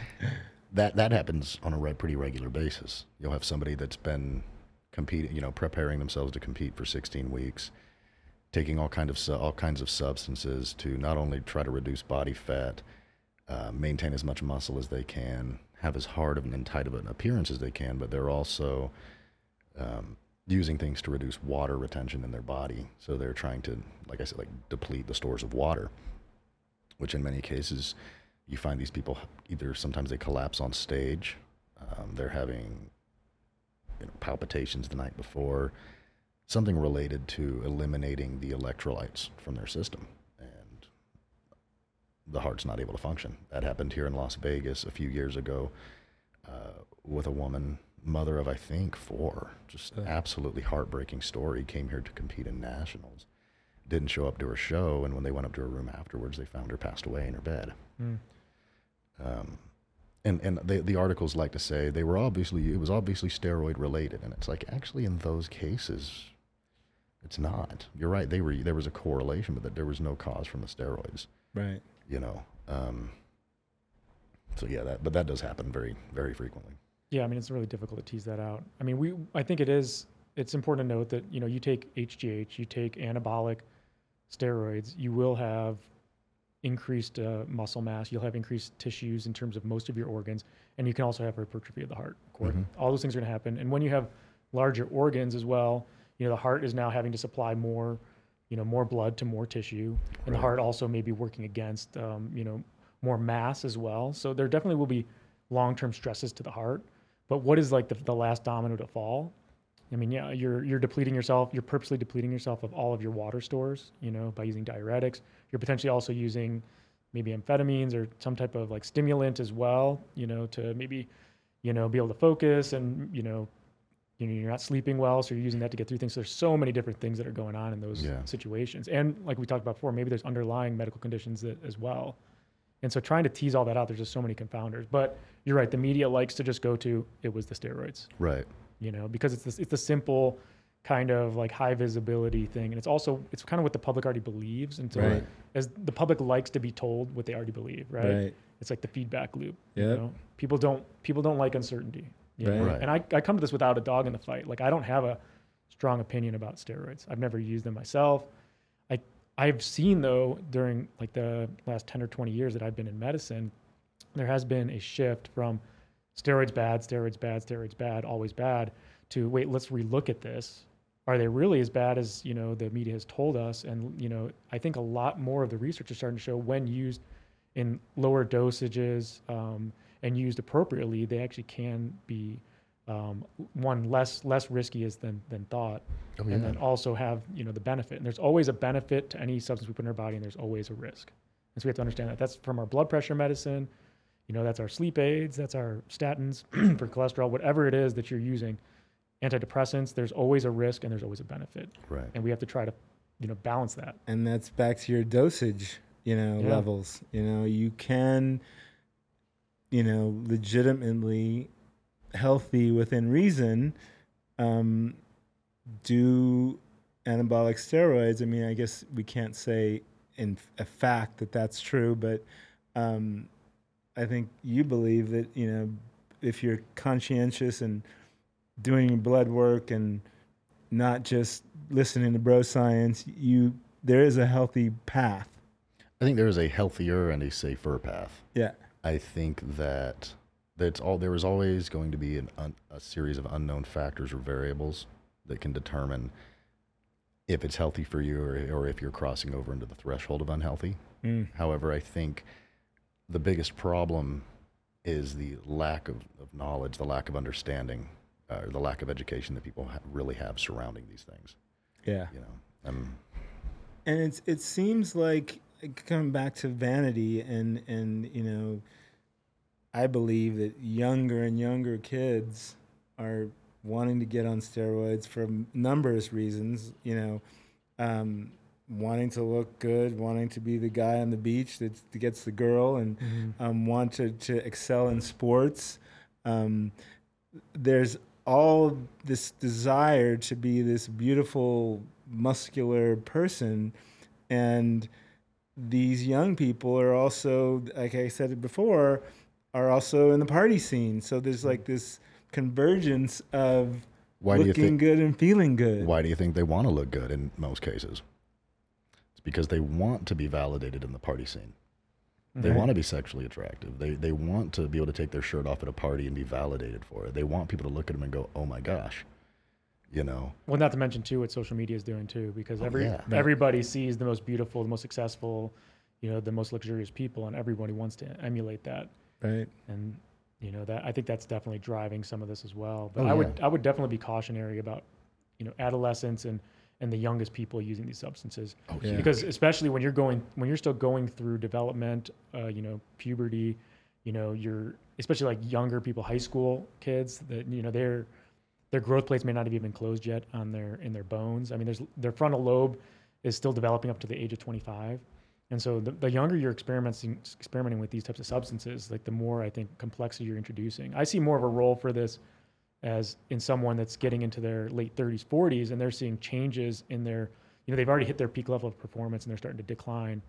that that happens on a pretty regular basis. You'll have somebody that's been competing, you know, preparing themselves to compete for sixteen weeks, taking all kind of all kinds of substances to not only try to reduce body fat, uh, maintain as much muscle as they can, have as hard of an and tight of an appearance as they can, but they're also um, using things to reduce water retention in their body. So they're trying to, like I said, like deplete the stores of water, which in many cases you find these people either sometimes they collapse on stage, um, they're having, you know, palpitations the night before, something related to eliminating the electrolytes from their system, and the heart's not able to function. That happened here in Las Vegas a few years ago uh, with a woman, mother of, I think, four, just an absolutely heartbreaking story. Came here to compete in nationals, didn't show up to her show, and when they went up to her room afterwards, they found her passed away in her bed. Mm. Um, and and they, the articles like to say they were obviously, it was obviously steroid related, and it's like, actually in those cases, it's not. You're right, they were, there was a correlation, but that there was no cause from the steroids. Right. You know, um, so yeah, that, but that does happen very, very frequently. Yeah, I mean, it's really difficult to tease that out. I mean, we I think it is, it's important to note that, you know, you take H G H, you take anabolic steroids, you will have increased uh, muscle mass, you'll have increased tissues in terms of most of your organs, and you can also have hypertrophy of the heart. Of course. Mm-hmm. All those things are going to happen. And when you have larger organs as well, you know, the heart is now having to supply more, you know, more blood to more tissue, and right. the heart also may be working against, um, you know, more mass as well. So there definitely will be long-term stresses to the heart. But what is like the, the last domino to fall? I mean, yeah, you're you're depleting yourself. You're purposely depleting yourself of all of your water stores, you know, by using diuretics. You're potentially also using maybe amphetamines or some type of like stimulant as well, you know, to maybe, you know, be able to focus, and, you know, you know, you're not sleeping well, so you're using that to get through things. So there's so many different things that are going on in those yeah. situations. And like we talked about before, maybe there's underlying medical conditions that, as well. And so trying to tease all that out, there's just so many confounders. But you're right, the media likes to just go to, it was the steroids. Right. You know, because it's this, it's the simple kind of like high visibility thing. And it's also, it's kind of what the public already believes. And so right. as the public likes to be told what they already believe, right? right. It's like the feedback loop. Yep. You know? People don't, people don't like uncertainty. You right. know? Right. And I, I come to this without a dog in the fight. Like, I don't have a strong opinion about steroids. I've never used them myself. I've seen though, during like the last ten or twenty years that I've been in medicine, there has been a shift from steroids bad, steroids bad, steroids bad, always bad, to wait, let's relook at this. Are they really as bad as, you know, the media has told us? And, you know, I think a lot more of the research is starting to show when used in lower dosages um, and used appropriately, they actually can be um, one less less risky is than than thought, oh, yeah. and then also have, you know, the benefit. And there's always a benefit to any substance we put in our body, and there's always a risk. And so we have to understand that. That's from our blood pressure medicine, you know, that's our sleep aids, that's our statins for cholesterol, whatever it is that you're using, antidepressants, there's always a risk and there's always a benefit. Right. And we have to try to, you know, balance that. And that's back to your dosage, you know, yeah. levels. You know, you can, you know, legitimately healthy within reason, um, do anabolic steroids. I mean, I guess we can't say in a fact that that's true, but um, I think you believe that, you know, if you're conscientious and doing blood work and not just listening to bro science, you there is a healthy path. I think there is a healthier and a safer path. Yeah. I think that that's all. There is always going to be an un, a series of unknown factors or variables that can determine if it's healthy for you or, or if you're crossing over into the threshold of unhealthy. Mm. However, I think the biggest problem is the lack of, of knowledge, the lack of understanding, uh, or the lack of education that people ha- really have surrounding these things. Yeah. You know, um, and it's, it seems like coming back to vanity and, and, you know, I believe that younger and younger kids are wanting to get on steroids for numerous reasons, you know, um, wanting to look good, wanting to be the guy on the beach that gets the girl, and mm-hmm. um, want to, to excel in sports. Um, there's all this desire to be this beautiful, muscular person, and these young people are also, like I said before, are also in the party scene. So there's like this convergence of why looking do you think, good and feeling good. Why do you think they want to look good in most cases? It's because they want to be validated in the party scene. They right. want to be sexually attractive. They they want to be able to take their shirt off at a party and be validated for it. They want people to look at them and go, oh my gosh. You know. Well, not to mention too what social media is doing too, because oh, every yeah. everybody sees the most beautiful, the most successful, you know, the most luxurious people, and everybody wants to emulate that. Right. And you know that I think that's definitely driving some of this as well. But oh, I yeah. would I would definitely be cautionary about, you know, adolescents and and the youngest people using these substances. Oh, yeah. Because especially when you're going when you're still going through development, uh, you know, puberty, you know, you're especially like younger people, high school kids, that you know they're their growth plates may not have even closed yet on their in their bones. I mean, there's their frontal lobe is still developing up to the age of twenty-five, and so the, the younger you're experimenting experimenting with these types of substances, like the more I think complexity you're introducing. I see more of a role for this as in someone that's getting into their late thirties, forties, and they're seeing changes in their, you know, they've already hit their peak level of performance and they're starting to decline.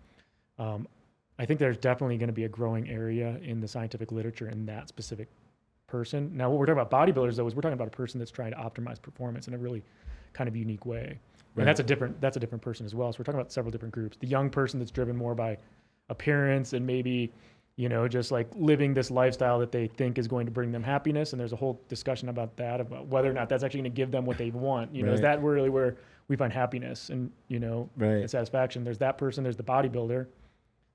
Um, I think there's definitely going to be a growing area in the scientific literature in that specific person. Now, what we're talking about bodybuilders though is we're talking about a person that's trying to optimize performance in a really kind of unique way, right. and that's a different that's a different person as well. So we're talking about several different groups. The young person that's driven more by appearance and maybe, you know, just like living this lifestyle that they think is going to bring them happiness, and there's a whole discussion about that, about whether or not that's actually going to give them what they want. You know, right. is that really where we find happiness and, you know, right. and satisfaction? There's that person. There's the bodybuilder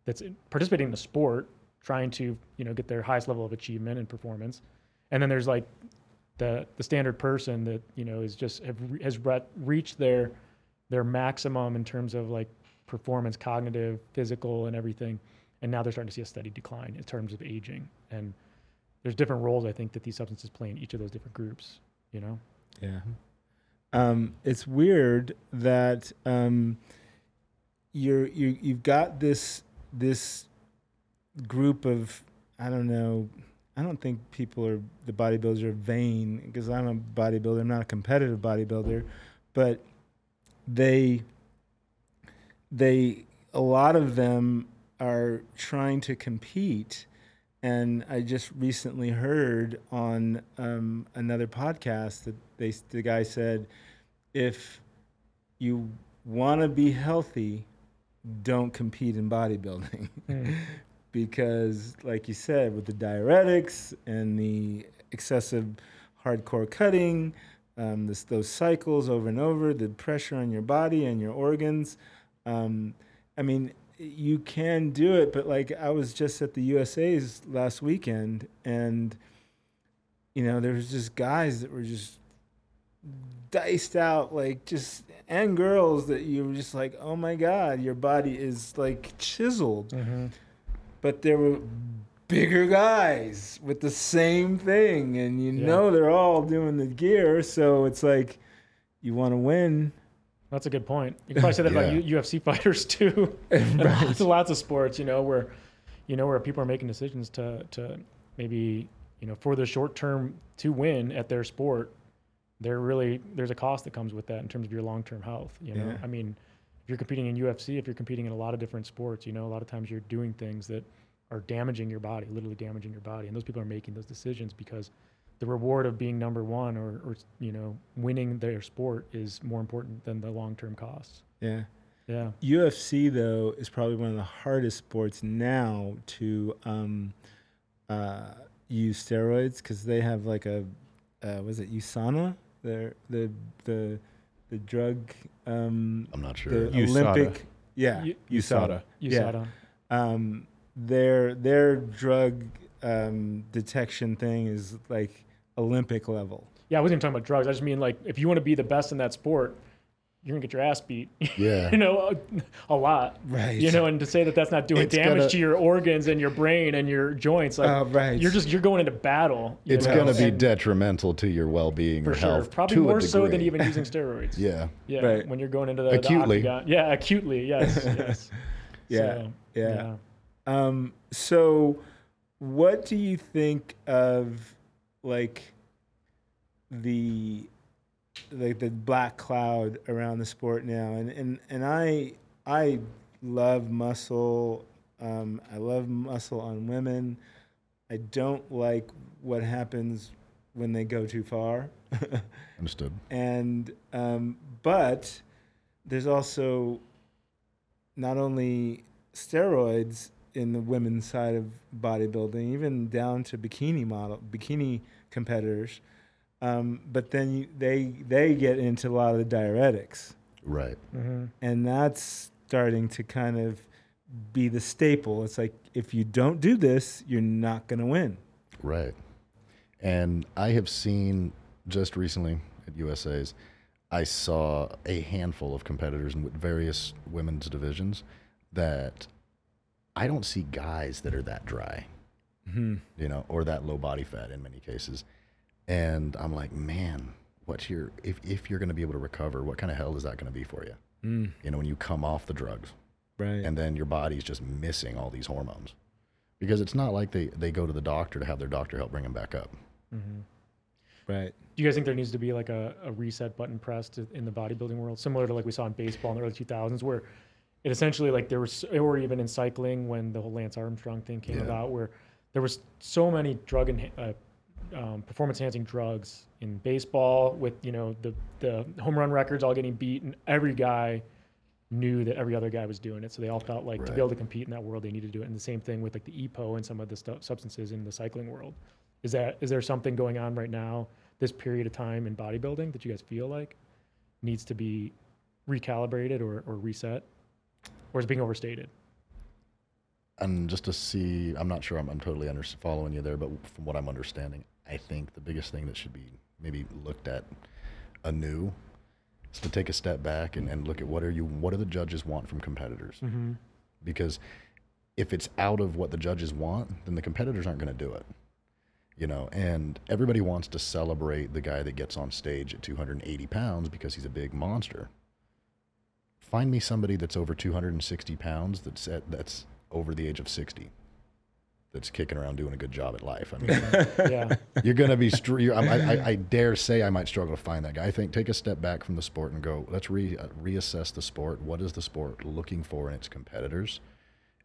that's participating in the sport, trying to, you know, get their highest level of achievement and performance. And then there's like the the standard person that, you know, is just have, has re- reached their their maximum in terms of like performance, cognitive, physical, and everything. And now they're starting to see a steady decline in terms of aging. And there's different roles I think that these substances play in each of those different groups. You know? Yeah. Um, it's weird that um, you're you you've got this this group of I don't know. I don't think people are, the bodybuilders are vain, because I'm a bodybuilder. I'm not a competitive bodybuilder, but they, they, a lot of them are trying to compete. And I just recently heard on um, another podcast that they, the guy said, if you want to be healthy, don't compete in bodybuilding. Mm. Because, like you said, with the diuretics and the excessive hardcore cutting, um, this, those cycles over and over, the pressure on your body and your organs, um, I mean, you can do it, but like I was just at the U S A's last weekend, and you know, there was just guys that were just diced out, like just, and girls that you were just like, oh my God, your body is like chiseled. Mm-hmm. But there were bigger guys with the same thing, and you yeah. know they're all doing the gear, so it's like, you want to win. That's a good point. You can probably say that yeah. about U F C fighters too. Right. Lots, lots of sports, you know, where, you know, where people are making decisions to, to maybe, you know, for the short term to win at their sport. There really, there's a cost that comes with that in terms of your long term health. You know, yeah. I mean, if you're competing in U F C, if you're competing in a lot of different sports, you know, a lot of times you're doing things that are damaging your body, literally damaging your body, and those people are making those decisions because the reward of being number one or, or, you know, winning their sport is more important than the long-term costs. Yeah. Yeah. U F C, though, is probably one of the hardest sports now to um, uh, use steroids, because they have like a, uh, was it USADA? The, the, the, the drug. Um, I'm not sure. The Olympic. Yeah. USADA. USADA. Yeah. Um, their, their drug um, detection thing is like Olympic level. Yeah, I wasn't even talking about drugs. I just mean, like, if you want to be the best in that sport, you're gonna get your ass beat. Yeah, you know, a, a lot. Right. You know, and to say that that's not doing it's damage gonna, to your organs and your brain and your joints, like, oh, right. you're just you're going into battle. It's know? gonna be and detrimental to your well-being or sure. health. Probably to more a so than even using steroids. yeah. Yeah. Right. When you're going into the acutely. The octagon. Yeah, acutely. Yes. yes. Yeah. So, yeah. Yeah. Um. So, what do you think of, like, the like the black cloud around the sport now? And and and I I love muscle. Um, I love muscle on women. I don't like what happens when they go too far. Understood. And um, but there's also not only steroids in the women's side of bodybuilding, even down to bikini model bikini competitors. Um, but then you, they they get into a lot of the diuretics, right? Mm-hmm. And that's starting to kind of be the staple. It's like, if you don't do this, you're not going to win, right? And I have seen just recently at U S A's, I saw a handful of competitors in various women's divisions that I don't see guys that are that dry, mm-hmm. you know, or that low body fat in many cases. And I'm like, man, what's your, if, if you're going to be able to recover, what kind of hell is that going to be for you? Mm. You know, when you come off the drugs, right? And then your body's just missing all these hormones, because it's not like they, they go to the doctor to have their doctor help bring them back up. Mm-hmm. Right. Do you guys think there needs to be like a, a reset button pressed in the bodybuilding world, similar to like we saw in baseball in the early two thousands, where it essentially, like, there was, or even in cycling when the whole Lance Armstrong thing came yeah. about, where there was so many drug and, uh, Um, performance-enhancing drugs in baseball, with, you know, the the home run records all getting beat, and every guy knew that every other guy was doing it, so they all felt like right. to be able to compete in that world, they needed to do it. And the same thing with like the E P O and some of the st- substances in the cycling world. Is that is there something going on right now, this period of time in bodybuilding, that you guys feel like needs to be recalibrated or or reset, or is it being overstated? And just to see, I'm not sure I'm, I'm totally under, following you there, but from what I'm understanding, I think the biggest thing that should be maybe looked at anew is to take a step back and, and look at what are you, what do the judges want from competitors? Mm-hmm. Because if it's out of what the judges want, then the competitors aren't going to do it, you know. And everybody wants to celebrate the guy that gets on stage at two hundred eighty pounds because he's a big monster. Find me somebody that's over two hundred sixty pounds that's at, that's over the age of sixty. That's kicking around doing a good job at life. I mean, yeah. you're going to be, str- you're, I, I, I dare say I might struggle to find that guy. I think take a step back from the sport and go, let's re, uh, reassess the sport. What is the sport looking for in its competitors,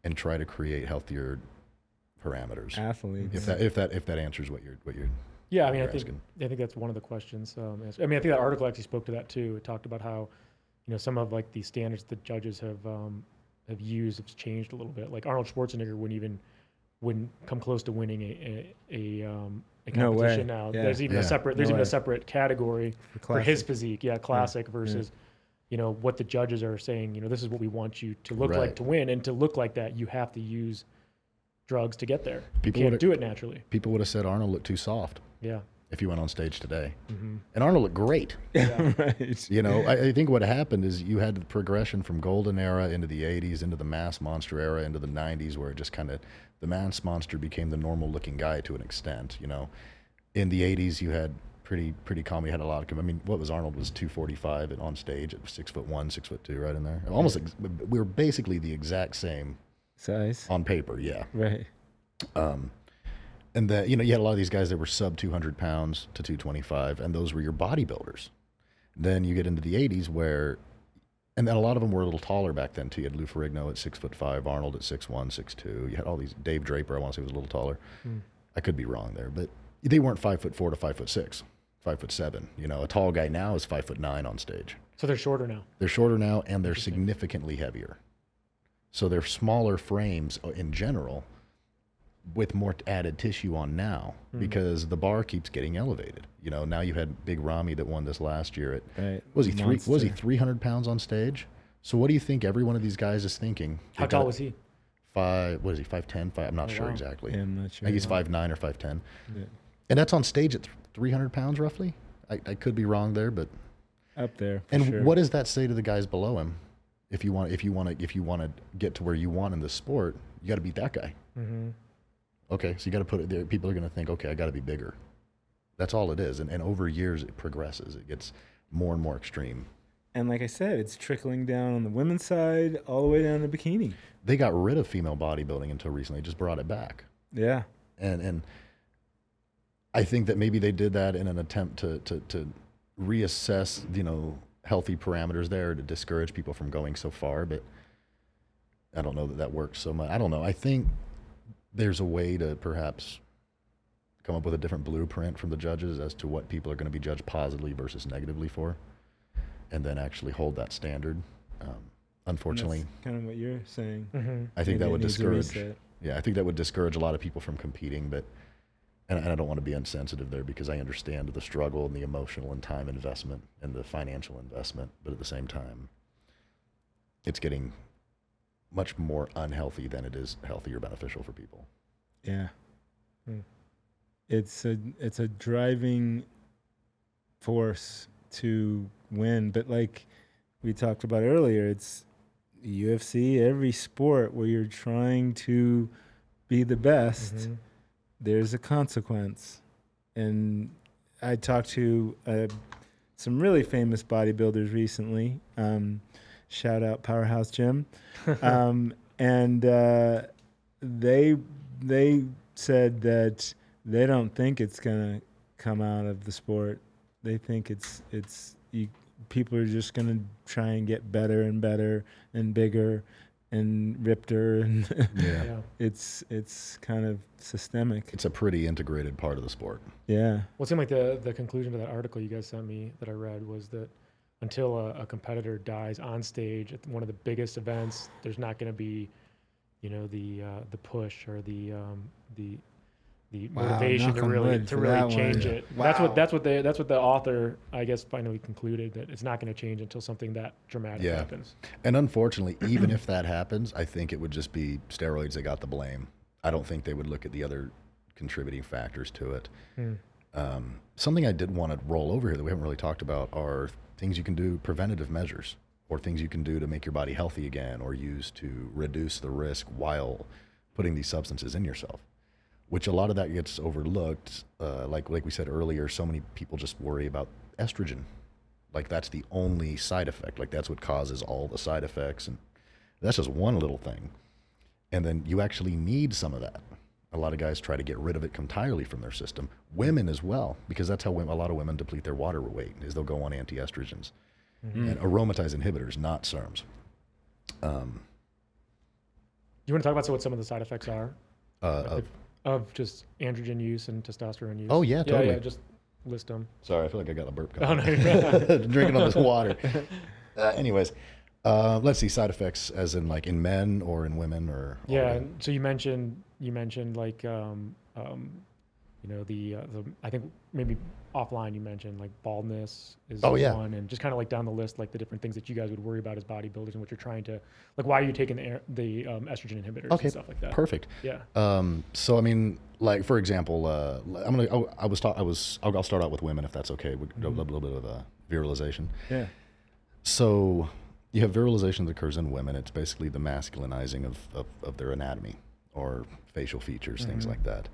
and try to create healthier parameters. Athletes. If that, if that, if that answers what you're, what you're Yeah. What I mean, I think, asking. I think that's one of the questions. Um, I mean, I think that article actually spoke to that too. It talked about how, you know, some of like the standards that judges have, um, have used have changed a little bit. Like Arnold Schwarzenegger wouldn't even wouldn't come close to winning a a, a, um, a competition no now. Yeah. There's even yeah. a separate there's no even way. a separate category for, for his physique. Yeah, classic yeah. versus yeah. you know what the judges are saying. You know, this is what we want you to look right. like to win, and to look like that, you have to use drugs to get there. People you can't do it naturally. People would have said Arnold looked too soft. Yeah. If you went on stage today, mm-hmm. and Arnold looked great, yeah. right. you know, I, I think what happened is you had the progression from golden era into the eighties, into the mass monster era, into the nineties, where it just kind of the mass monster became the normal looking guy to an extent. You know, in the eighties, you had pretty pretty calm. You had a lot of, I mean, what was Arnold was two forty-five and on stage at six foot one, six foot two, right in there. Almost, ex we were basically the exact same size on paper. Yeah, right. Um, And that, you know, you had a lot of these guys that were sub two hundred pounds to two twenty-five, and those were your bodybuilders. Then you get into the eighties where, and then a lot of them were a little taller back then too. You had Lou Ferrigno at six foot five, Arnold at six one, six two. You had all these, Dave Draper, I want to say was a little taller. Hmm. I could be wrong there, but they weren't five foot four to five foot six, five foot seven. You know, a tall guy now is five foot nine on stage. So they're shorter now. They're shorter now, and they're significantly heavier. So they're smaller frames in general, with more added tissue on now, mm-hmm. because the bar keeps getting elevated. You know, now you had Big Ramy that won this last year at, right. was he three, was he three hundred pounds on stage? So what do you think every one of these guys is thinking? How tall was he? Five, what is he, five ten? Five, I'm not oh, sure wow. exactly. Yeah, I'm not sure. I think either. He's five nine or five ten. Yeah. And that's on stage at three hundred pounds roughly? I, I could be wrong there, but. Up there, for And sure. what does that say to the guys below him? If you want, if you want to, if you want to get to where you want in this sport, you got to beat that guy. Mm-hmm. Okay, so you got to put it there. People are going to think, okay, I got to be bigger. That's all it is. And, and over years, it progresses. It gets more and more extreme. And like I said, it's trickling down on the women's side all the way down to bikini. They got rid of female bodybuilding until recently, just brought it back. Yeah. And and I think that maybe they did that in an attempt to to, to reassess, you know, healthy parameters there to discourage people from going so far. But I don't know that that works so much. I don't know. I think there's a way to perhaps come up with a different blueprint from the judges as to what people are going to be judged positively versus negatively for, and then actually hold that standard. Um, unfortunately, and that's kind of what you're saying. Mm-hmm. I think Maybe that would discourage. Yeah, I think that would discourage a lot of people from competing. But and, and I don't want to be insensitive there, because I understand the struggle and the emotional and time investment and the financial investment. But at the same time, it's getting much more unhealthy than it is healthy or beneficial for people. Yeah. Mm. It's a, it's a driving force to win. But like we talked about earlier, it's U F C, every sport where you're trying to be the best, mm-hmm. there's a consequence. And I talked to uh, some really famous bodybuilders recently. Um, Shout out Powerhouse Gym, um, and uh, they they said that they don't think it's gonna come out of the sport. They think it's it's you, people are just gonna try and get better and better and bigger and ripter, and yeah. yeah, it's it's kind of systemic. It's a pretty integrated part of the sport. Yeah. Well, it seemed like the the conclusion to that article you guys sent me that I read was that until a, a competitor dies on stage at one of the biggest events, there's not going to be, you know, the uh, the push or the um, the the wow, motivation to really to really change one. it. Wow. That's what that's what they that's what the author, I guess, finally concluded, that it's not going to change until something that dramatic yeah. happens. And unfortunately, even if that happens, I think it would just be steroids that got the blame. I don't think they would look at the other contributing factors to it. Hmm. Um, something I did want to roll over here that we haven't really talked about are things you can do, preventative measures, or things you can do to make your body healthy again, or use to reduce the risk while putting these substances in yourself, which a lot of that gets overlooked. Uh, like like we said earlier, so many people just worry about estrogen. Like that's the only side effect. Like that's what causes all the side effects. And that's just one little thing. And then you actually need some of that. A lot of guys try to get rid of it entirely from their system. Women as well, because that's how women, a lot of women deplete their water weight, is they'll go on anti-estrogens mm-hmm. and aromatase inhibitors, not S E R Ms. Um, you want to talk about so what some of the side effects are uh, of, of just androgen use and testosterone use? Oh yeah, totally. Yeah, yeah, just list them. Sorry, I feel like I got a burp coming. Oh, no, drinking all this water. Uh, anyways, Uh, let's see, side effects as in like in men or in women or yeah. Women. So you mentioned you mentioned like um, um, you know the, uh, the I think maybe offline you mentioned like baldness is oh, yeah. one, and just kind of like down the list like the different things that you guys would worry about as bodybuilders and what you're trying to like why are you taking the the um, estrogen inhibitors okay. and stuff like that. Perfect. Yeah. Um, so I mean, like for example, uh, I'm gonna I, I was taught I was I'll, I'll start out with women if that's okay. With mm-hmm. a little bit of a virilization. Yeah. So. You have virilization that occurs in women. It's basically the masculinizing of, of, of their anatomy or facial features, mm-hmm. things like that.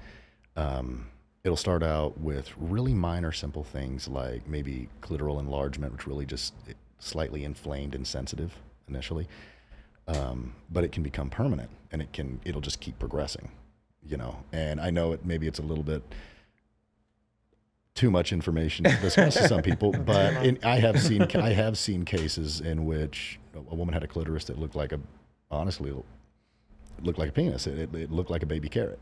Um, it'll start out with really minor, simple things like maybe clitoral enlargement, which really just slightly inflamed and sensitive initially. Um, but it can become permanent and it can, it'll just keep progressing, you know? And I know it, maybe it's a little bit too much information to discuss to some people, but in, I have seen I have seen cases in which a woman had a clitoris that looked like a, honestly, it looked like a penis. It, it, it looked like a baby carrot,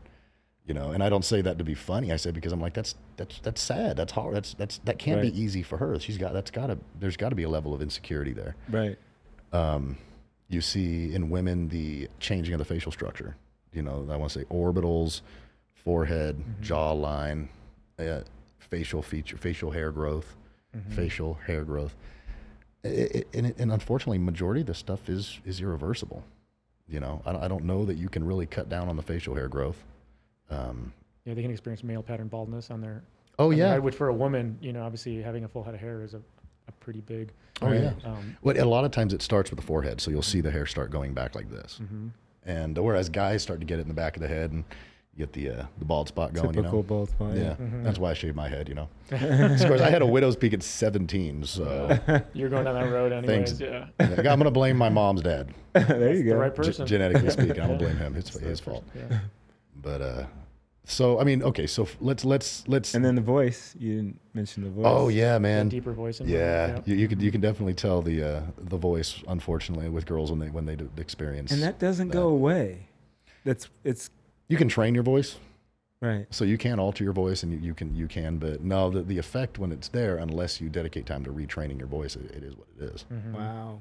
you know. And I don't say that to be funny. I say because I'm like that's that's that's sad. That's hard. That's that's that can't right. be easy for her. She's got that's got to there's got to be a level of insecurity there. Right. Um, you see in women the changing of the facial structure. You know, I want to say orbitals, forehead, mm-hmm. jawline. Uh, facial feature, facial hair growth, mm-hmm. facial hair growth. It, it, and, and unfortunately, majority of this stuff is, is irreversible. You know, I, I don't know that you can really cut down on the facial hair growth. Um, yeah, they can experience male pattern baldness on their... Oh, on yeah. their head, which for a woman, you know, obviously having a full head of hair is a, a pretty big... Oh, right? yeah. Um, well, a lot of times it starts with the forehead, so you'll mm-hmm. see the hair start going back like this. Mm-hmm. And whereas guys start to get it in the back of the head and... Get the uh, the bald spot going, typical you know. Bald spot, yeah, yeah. Mm-hmm. That's why I shave my head, you know. Of course, I had a widow's peak at seventeen, so you're going down that road, anyways. Things, yeah, I'm gonna blame my mom's dad. there That's you go. The right person, G- genetically speaking, I'm gonna blame him. It's That's his fault. Yeah. But uh, so I mean, okay, so let's let's let's. And then the voice. You didn't mention the voice. Oh yeah, man. The deeper voice. In yeah, yeah. You, you could you can definitely tell the uh, the voice. Unfortunately, with girls when they when they do experience. And that doesn't that. go away. That's it's. You can train your voice, right? So you can alter your voice, and you, you can you can, but no, the, the effect when it's there, unless you dedicate time to retraining your voice, it, it is what it is. Mm-hmm. Wow,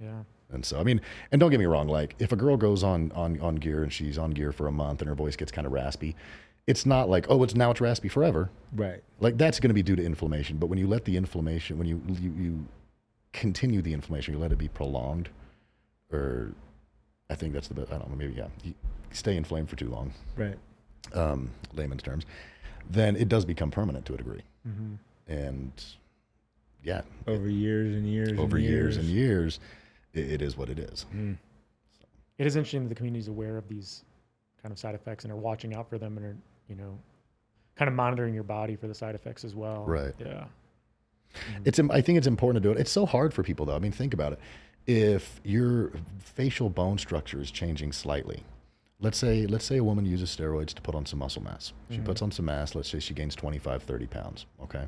yeah. And so I mean, and don't get me wrong, like if a girl goes on on on gear and she's on gear for a month and her voice gets kind of raspy, it's not like oh, it's now it's raspy forever, right? Like that's going to be due to inflammation. But when you let the inflammation, when you you, you continue the inflammation, you let it be prolonged, or I think that's the best. I don't know, maybe yeah. You, stay inflamed for too long, right? Um, layman's terms, then it does become permanent to a degree, mm-hmm. and yeah, over it, years and years, over and years. years and years, it, it is what it is. Mm. So. It is interesting that the community is aware of these kind of side effects and are watching out for them and are, you know, kind of monitoring your body for the side effects as well. Right. Yeah. It's. I think it's important to do it. It's so hard for people though. I mean, think about it. If your facial bone structure is changing slightly. Let's say let's say a woman uses steroids to put on some muscle mass. She mm-hmm. puts on some mass. Let's say she gains twenty-five, thirty pounds, okay,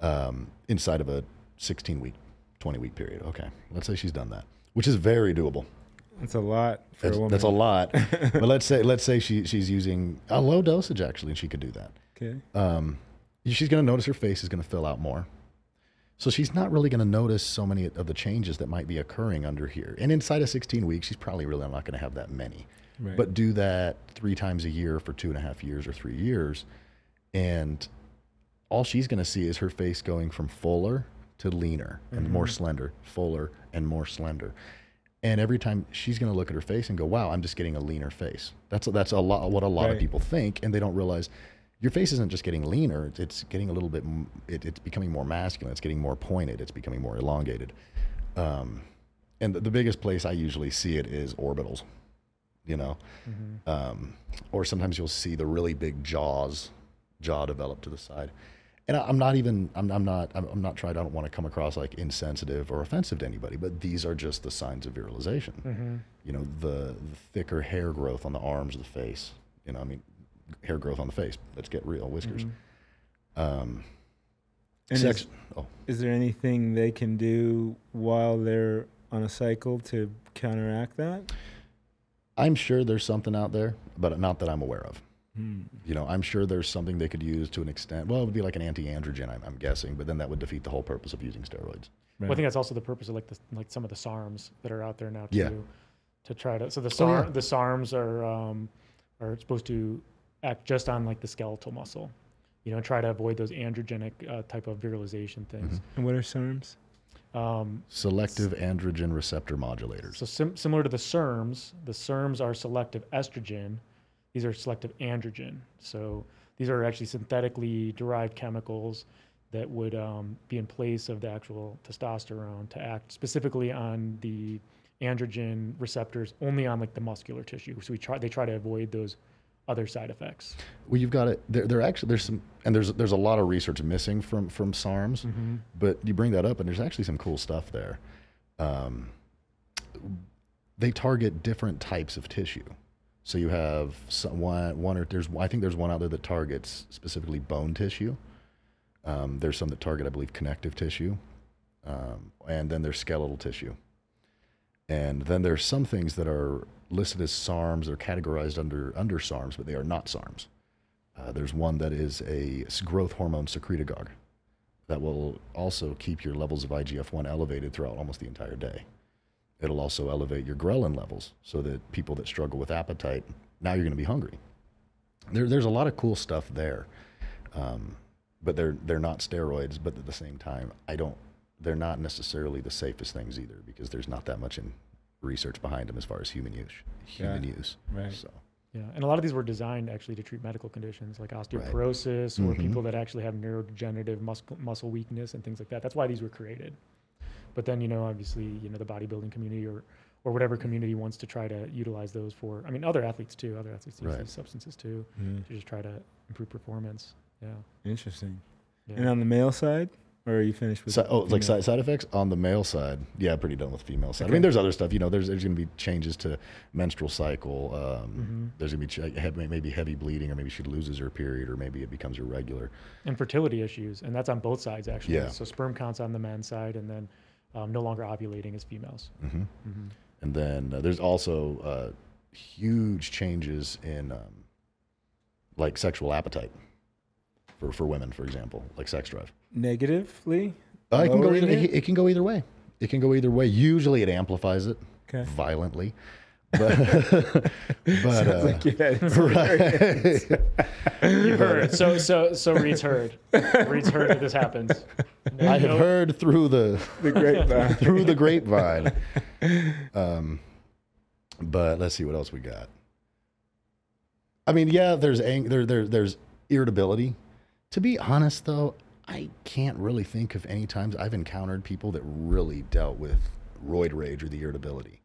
um, inside of a sixteen-week, twenty-week period. Okay, let's say she's done that, which is very doable. That's a lot for that's, a woman. That's a lot. But let's say let's say she she's using a low dosage, actually, and she could do that. Okay. Um, she's going to notice her face is going to fill out more. So she's not really going to notice so many of the changes that might be occurring under here. And inside of sixteen weeks, she's probably really not going to have that many. Right. But do that three times a year for two and a half years or three years. And all she's going to see is her face going from fuller to leaner and mm-hmm. more slender, fuller and more slender. And every time she's going to look at her face and go, wow, I'm just getting a leaner face. That's, that's a lot, what a lot right. of people think. And they don't realize your face isn't just getting leaner. It's, it's getting a little bit, it, it's becoming more masculine. It's getting more pointed. It's becoming more elongated. Um, and the, the biggest place I usually see it is orbitals. You know, mm-hmm. um, or sometimes you'll see the really big jaws, jaw develop to the side. And I, I'm not even, I'm, I'm not, I'm, I'm not trying, I don't want to come across like insensitive or offensive to anybody, but these are just the signs of virilization. Mm-hmm. You know, the, the thicker hair growth on the arms of the face, you know, I mean, hair growth on the face, let's get real, whiskers. Mm-hmm. Um, and sex, is, oh. is there anything they can do while they're on a cycle to counteract that? I'm sure there's something out there, but not that I'm aware of. Hmm. You know, I'm sure there's something they could use to an extent. Well, it would be like an anti-androgen, I'm, I'm guessing, but then that would defeat the whole purpose of using steroids. Right. Well, I think that's also the purpose of like the, like some of the SARMs that are out there now too, yeah. to try to. So the SAR, oh, yeah. the SARMs are um, are supposed to act just on like the skeletal muscle, you know, try to avoid those androgenic uh, type of virilization things. Mm-hmm. And what are SARMs? Um, selective androgen receptor modulators. So sim similar to the SERMs, the SERMs are selective estrogen. These are selective androgen. So these are actually synthetically derived chemicals that would um, be in place of the actual testosterone to act specifically on the androgen receptors, only on like the muscular tissue. So we try, they try to avoid those other side effeffects. Well, you've got it. There, there actually there's some, and there's there's a lot of research missing from from SARMs. Mm-hmm. But you bring that up, and there's actually some cool stuff there. Um, they target different types of tissue. So you have some, one, one or there's I think there's one out there that targets specifically bone tissue. Um, there's some that target, I believe, connective tissue, um, and then there's skeletal tissue. And then there's some things that are listed as SARMs, they're categorized under under SARMs, but they are not SARMs. Uh, there's one that is a growth hormone secretagogue that will also keep your levels of I G F one elevated throughout almost the entire day. It'll also elevate your ghrelin levels so that people that struggle with appetite, now you're going to be hungry. There, there's a lot of cool stuff there, um, but they're, they're not steroids, but at the same time, I don't, they're not necessarily the safest things either because there's not that much in research behind them as far as human use. Human yeah. use. Right. So. Yeah, and a lot of these were designed actually to treat medical conditions like osteoporosis right. or mm-hmm. people that actually have neurodegenerative muscle, muscle weakness and things like that. That's why these were created. But then, you know, obviously, you know, the bodybuilding community or, or whatever community wants to try to utilize those for, I mean, other athletes too, other athletes use right. these substances too, mm-hmm. to just try to improve performance. Yeah. Interesting. Yeah. And on the male side, or are you finished with? So, oh, like side, side effects on the male side? Yeah, pretty done with female side. Okay. I mean, there's other stuff, you know, there's, there's going to be changes to menstrual cycle. Um, mm-hmm. There's going to be maybe heavy bleeding or maybe she loses her period or maybe it becomes irregular. And fertility issues. And that's on both sides actually. Yeah. So sperm counts on the man's side and then Um, no longer ovulating as females. Mm-hmm. Mm-hmm. And then uh, there's also uh, huge changes in um, like sexual appetite for, for women, for example, like sex drive. Negatively? Uh, it, can go either, it, it can go either way. It can go either way. Usually it amplifies it okay. violently. But, but uh, like you had right. You've heard it. So, so, so Reed's heard. Reed's heard that this happens. No, I have no. heard through the the grapevine. through the grapevine. Um, but let's see what else we got. I mean, yeah, there's ang there, there, there's irritability. To be honest, though, I can't really think of any times I've encountered people that really dealt with roid rage or the irritability.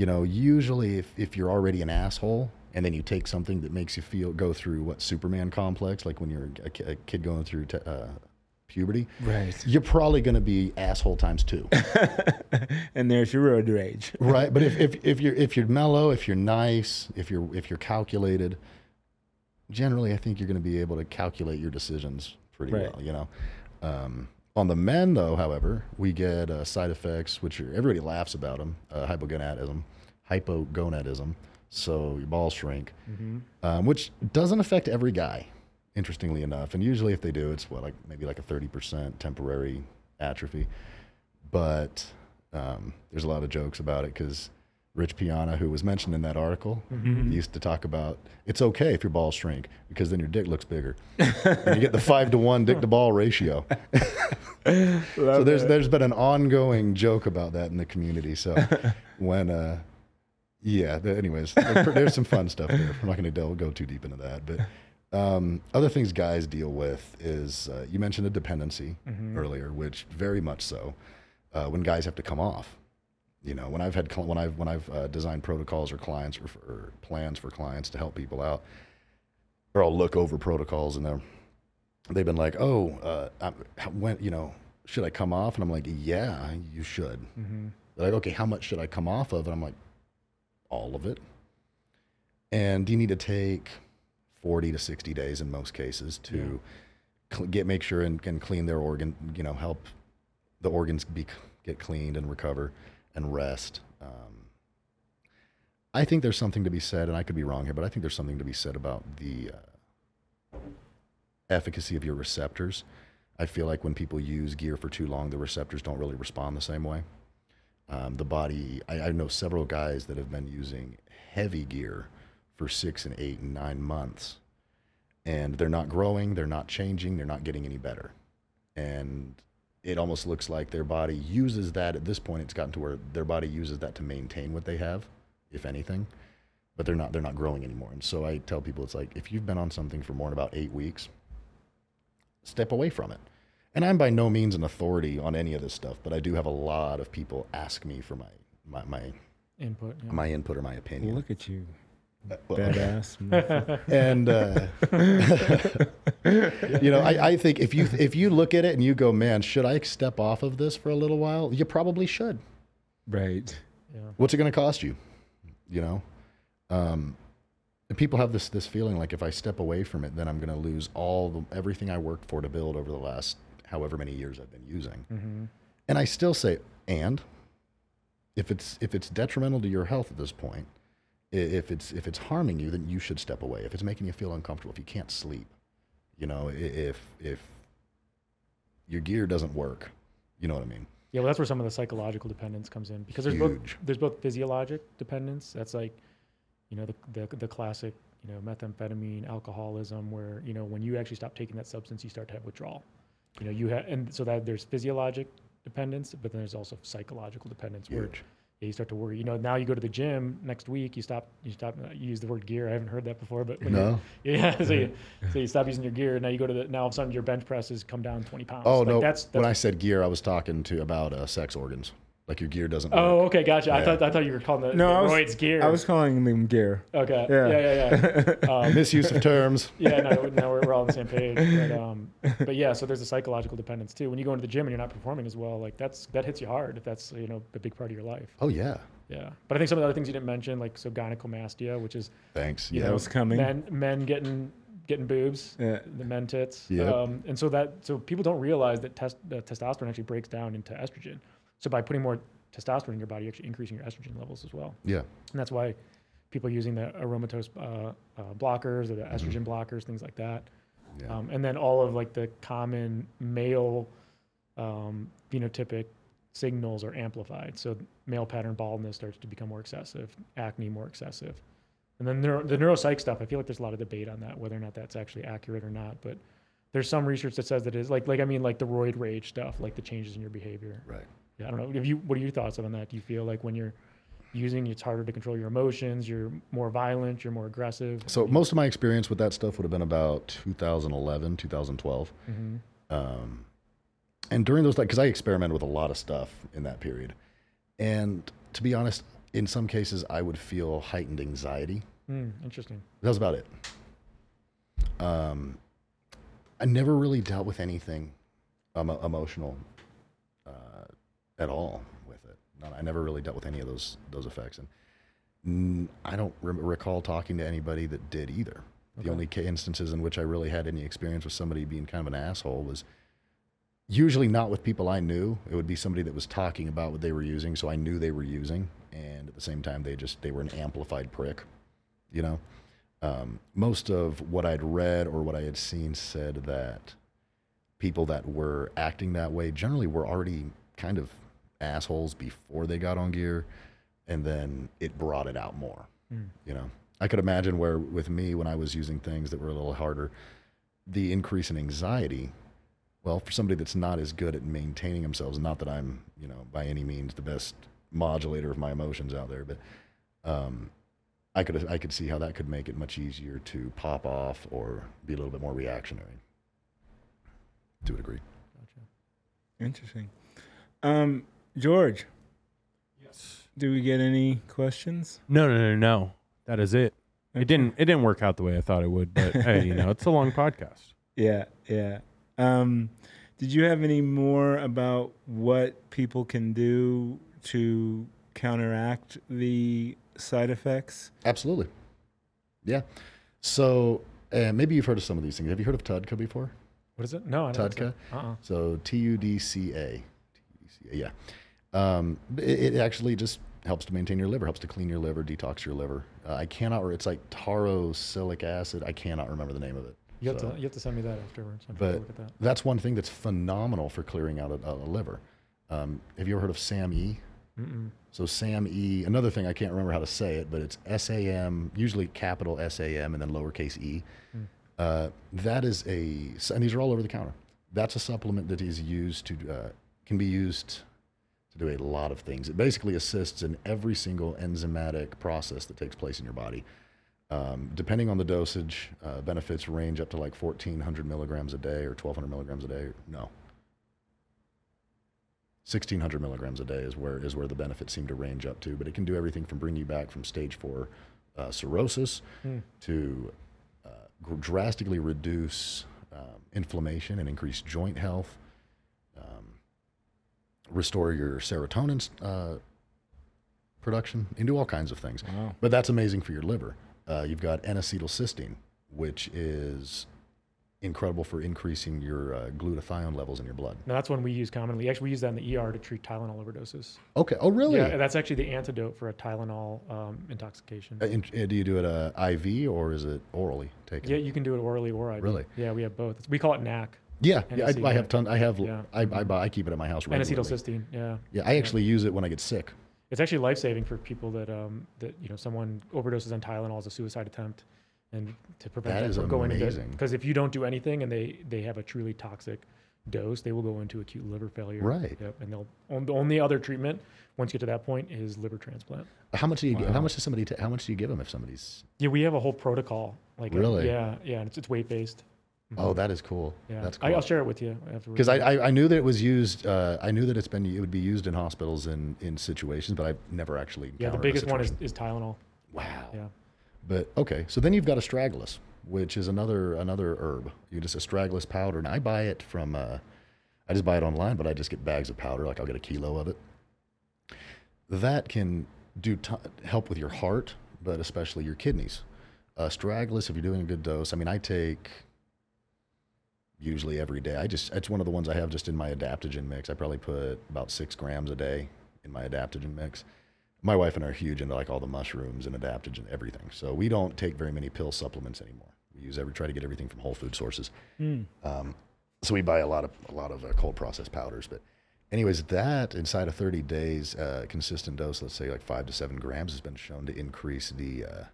You know, usually if, if you're already an asshole and then you take something that makes you feel go through what Superman complex, like when you're a, a kid going through t uh, puberty, right? You're probably going to be asshole times two. And there's your road rage, right? But if, if if you're if you're mellow, if you're nice, if you're if you're calculated, generally I think you're going to be able to calculate your decisions pretty right. well. You know. Um, On the men, though, however, we get uh, side effects, which are, everybody laughs about them, uh, hypogonadism, hypogonadism, so your balls shrink, mm-hmm. um, which doesn't affect every guy, interestingly enough. And usually if they do, it's what, like maybe like a thirty percent temporary atrophy. But um, there's a lot of jokes about it because Rich Piana, who was mentioned in that article, mm-hmm. used to talk about it's okay if your balls shrink because then your dick looks bigger. And you get the five to one dick to ball ratio. So there's that. There's been an ongoing joke about that in the community. So when uh, yeah, anyways, there's some fun stuff there. I'm not going to go too deep into that, but um, other things guys deal with is uh, you mentioned a dependency mm-hmm. earlier, which very much so uh, when guys have to come off. You know, when I've had when I've when I've uh, designed protocols or clients or, or plans for clients to help people out, or I'll look over protocols and they're they've been like, oh, uh, I, when you know, should I come off? And I'm like, yeah, you should. Mm-hmm. They're like, okay, how much should I come off of? And I'm like, all of it. And do you need to take forty to sixty days in most cases to yeah. get make sure and, and clean their organ? You know, help the organs be get cleaned and recover. And rest. Um, I think there's something to be said, and I could be wrong here, but I think there's something to be said about the uh, efficacy of your receptors. I feel like when people use gear for too long, the receptors don't really respond the same way. Um, the body, I, I know several guys that have been using heavy gear for six and eight and nine months, and they're not growing, they're not changing, they're not getting any better. And it almost looks like their body uses that at this point. It's gotten to where their body uses that to maintain what they have, if anything, but they're not, they're not growing anymore. And so I tell people, it's like, if you've been on something for more than about eight weeks, step away from it. And I'm by no means an authority on any of this stuff, but I do have a lot of people ask me for my, my, my input, yeah. my input or my opinion. Look at you. Uh, well, Badass. and, uh, you know, I, I think if you, if you look at it and you go, man, should I step off of this for a little while? You probably should. Right. Yeah. What's it going to cost you? You know, um, and people have this, this feeling like if I step away from it, then I'm going to lose all the, everything I worked for to build over the last however many years I've been using. Mm-hmm. And I still say, and if it's, if it's detrimental to your health at this point, if it's, if it's harming you, then you should step away. If it's making you feel uncomfortable, if you can't sleep, you know, if, if your gear doesn't work, you know what I mean? Yeah. Well, that's where some of the psychological dependence comes in, because there's Huge. both, there's both physiologic dependence. That's like, you know, the, the, the classic, you know, methamphetamine, alcoholism, where, you know, when you actually stop taking that substance, you start to have withdrawal, you know, you have, and so that there's physiologic dependence, but then there's also psychological dependence. Huge. Where Yeah, you start to worry. You know, now you go to the gym next week. You stop. You stop. You use the word gear. I haven't heard that before, but when no. You, yeah. So you, so you stop using your gear. Now you go to the. Now all of a sudden your bench press has come down twenty pounds. Oh like no! That's, that's when I said gear, I was talking to about uh, sex organs. Like your gear doesn't. Oh, work. okay, gotcha. Yeah. I thought I thought you were calling the, no, the roids gear. I was calling them gear. Okay. Yeah, yeah, yeah. yeah. Um, Misuse of terms. Yeah. No, no, we're, we're all on the same page. But, um, but yeah, so there's a psychological dependence too. When you go into the gym and you're not performing as well, like that's that hits you hard. If that's you know a big part of your life. Oh yeah. Yeah, but I think some of the other things you didn't mention, like so gynecomastia, which is thanks. Yeah, that was coming. Men, men getting. Getting boobs, yeah. the men tits, yep. um, and so that so people don't realize that test uh, testosterone actually breaks down into estrogen. So by putting more testosterone in your body, you're actually increasing your estrogen levels as well. Yeah, and that's why people are using the aromatase uh, uh, blockers or the estrogen mm-hmm. blockers, things like that. Yeah. Um, and then all of like the common male um, phenotypic signals are amplified. So male pattern baldness starts to become more excessive, acne more excessive. And then neuro, the neuropsych stuff, I feel like there's a lot of debate on that, whether or not that's actually accurate or not. But there's some research that says that it is. Like, like I mean, like the roid rage stuff, like the changes in your behavior. Right. Yeah, I don't know. Have you, what are your thoughts on that? Do you feel like when you're using, it's harder to control your emotions, you're more violent, you're more aggressive? So most of my experience with that stuff would have been about two thousand eleven, two thousand twelve. Mm-hmm. Um, and during those, like, because I experimented with a lot of stuff in that period. And to be honest, in some cases, I would feel heightened anxiety. Mm, interesting. That was about it. Um, I never really dealt with anything um, emotional uh, at all with it. Not, I never really dealt with any of those those effects, and I don't re- recall talking to anybody that did either. Okay. The only instances in which I really had any experience with somebody being kind of an asshole was usually not with people I knew. It would be somebody that was talking about what they were using, so I knew they were using. And at the same time, they just, they were an amplified prick, you know? Um, most of what I'd read or what I had seen said that people that were acting that way generally were already kind of assholes before they got on gear, and then it brought it out more, mm. you know? I could imagine where with me, when I was using things that were a little harder, the increase in anxiety, well, for somebody that's not as good at maintaining themselves, not that I'm, you know, by any means the best modulator of my emotions out there, but um, I could I could see how that could make it much easier to pop off or be a little bit more reactionary. To a degree. Gotcha. Interesting. Um, George. Yes. Do we get any questions? No, no, no, no. That is it. Okay. It didn't it didn't work out the way I thought it would, but hey, you know, it's a long podcast. Yeah, yeah. Um, did you have any more about what people can do to counteract the side effects? Absolutely. Yeah. So uh, maybe you've heard of some of these things. Have you heard of T U D C A before? What is it? No, I don't know. T U D C A? Uh-uh. So T U D C A. T U D C A, yeah. Um, it, it actually just helps to maintain your liver, helps to clean your liver, detox your liver. Uh, I cannot, or it's like tarosilic acid. I cannot remember the name of it. You have, so, to, you have to send me that afterwards. I'm but look at that. That's one thing that's phenomenal for clearing out a, a liver. Um, have you ever heard of SAM-e? Mm-mm. So SAM-e, another thing, I can't remember how to say it, but it's S A M, usually capital S A M and then lowercase e. Mm. Uh, that is a, and these are all over the counter. That's a supplement that is used to, uh, can be used to do a lot of things. It basically assists in every single enzymatic process that takes place in your body. Um, depending on the dosage, uh, benefits range up to like fourteen hundred milligrams a day or twelve hundred milligrams a day. No. sixteen hundred milligrams a day is where is where the benefits seem to range up to, but it can do everything from bring you back from stage four uh, cirrhosis mm. to uh, drastically reduce um, inflammation and increase joint health, um, restore your serotonin uh, production, and do all kinds of things. Wow. But that's amazing for your liver. Uh, you've got N acetylcysteine, which is incredible for increasing your uh, glutathione levels in your blood. Now, that's one we use commonly. Actually, we use that in the E R to treat Tylenol overdoses. Okay. Oh, really? Yeah, that's actually the antidote for a Tylenol um, intoxication. Uh, in, do you do it uh, I V or is it orally taken? Yeah, you can do it orally or I V. Really? Yeah, we have both. It's, we call it N A C. Yeah, yeah I, I have tons. I have. Yeah. I, I, buy, I keep it at my house regularly. N acetylcysteine. Yeah. Yeah, I actually yeah. use it when I get sick. It's actually life-saving for people that um, that you know someone overdoses on Tylenol as a suicide attempt. And to prevent that, that is from going amazing. Into because if you don't do anything and they they have a truly toxic dose, they will go into acute liver failure. Right. Yep. And they'll on, the only other treatment once you get to that point is liver transplant. How much do you wow. give, how much does somebody t how much do you give them if somebody's? Yeah, we have a whole protocol. Like really? A, yeah, yeah, and it's, it's weight based. Mm-hmm. Oh, that is cool. Yeah, that's cool. I, I'll share it with you afterwards. Because I, I I knew that it was used. Uh, I knew that it's been it would be used in hospitals in in situations, but I've never actually. Yeah, the biggest one is, is Tylenol. Wow. Yeah. But okay, so then you've got astragalus, which is another another herb. You just astragalus powder, and I buy it from, uh, I just buy it online, but I just get bags of powder, like I'll get a kilo of it. That can do t help with your heart, but especially your kidneys. Astragalus, if you're doing a good dose, I mean, I take usually every day. I just, it's one of the ones I have just in my adaptogen mix. I probably put about six grams a day in my adaptogen mix. My wife and I are huge into like all the mushrooms and adaptogen and everything. So we don't take very many pill supplements anymore. We use every, try to get everything from whole food sources. Mm. Um, so we buy a lot of, a lot of uh, cold processed powders, but anyways, that inside of thirty days, uh, consistent dose, let's say like five to seven grams has been shown to increase the, uh,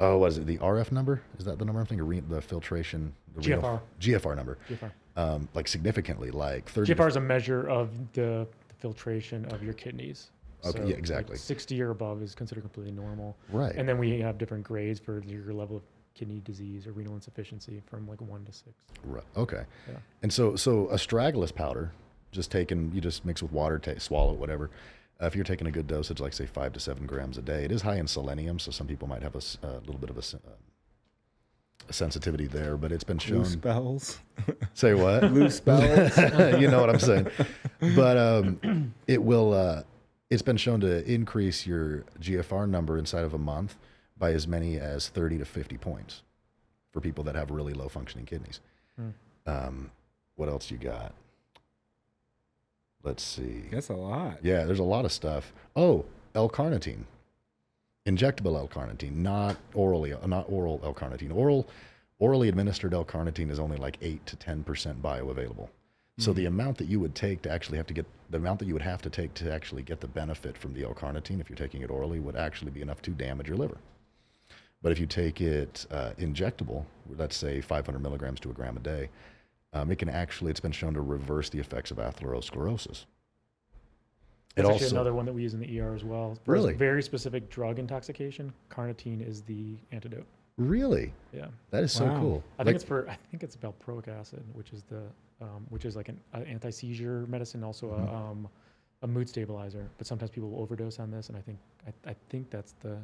oh, what is it? The R F number? Is that the number I'm thinking? Re the filtration? The G F R. Renal, G F R number. G F R. Um, like significantly, like thirty. G F R is a measure of the, the filtration of your kidneys. Okay, so yeah, exactly. Like sixty or above is considered completely normal. Right. And then we have different grades for your level of kidney disease or renal insufficiency from like one to six. Right. Okay. Yeah. And so, so astragalus powder, just taken, you just mix with water, take, swallow it, whatever. Uh, if you're taking a good dosage, like say five to seven grams a day, it is high in selenium. So some people might have a uh, little bit of a, uh, a sensitivity there, but it's been shown. Loose bowels. Say what? Loose bowels. You know what I'm saying? But um, it will... Uh, It's been shown to increase your G F R number inside of a month by as many as thirty to fifty points for people that have really low functioning kidneys. Hmm. Um, what else you got? Let's see. That's a lot. Yeah, there's a lot of stuff. Oh, L-carnitine, injectable L-carnitine, not orally, not oral L-carnitine. Oral, orally administered L-carnitine is only like eight to ten percent bioavailable. So mm-hmm. the amount that you would take to actually have to get, the amount that you would have to take to actually get the benefit from the L-carnitine, if you're taking it orally, would actually be enough to damage your liver. But if you take it uh, injectable, let's say five hundred milligrams to a gram a day, um, it can actually, it's been shown to reverse the effects of atherosclerosis. That's it actually also, another one that we use in the E R as well. There's really? Very specific drug intoxication. Carnitine is the antidote. Really? Yeah. That is wow. so cool. I like, think it's for, I think it's valproic acid, which is the... Um, which is like an uh, anti-seizure medicine, also a, mm-hmm. um, a mood stabilizer. But sometimes people will overdose on this, and I think I, I think that's the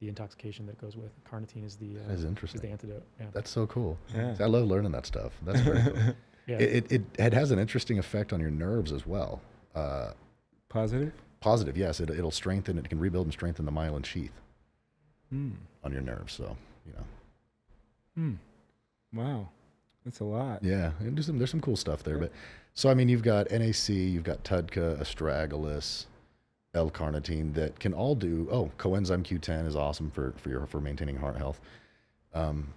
the intoxication that goes with carnitine is the uh, that is interesting. Is the antidote. Yeah. That's so cool. Yeah. I love learning that stuff. That's very cool. Yeah. It, it, it it has an interesting effect on your nerves as well. Uh, positive. Positive. Yes, it it'll strengthen. It can rebuild and strengthen the myelin sheath mm. on your nerves. So you know. Mm. Wow. That's a lot. Yeah, and there's some, there's some cool stuff there. Yeah. But so, I mean, you've got N A C, you've got T U D C A, astragalus, L-carnitine that can all do, oh, coenzyme Q ten is awesome for, for, your, for maintaining heart health. Um,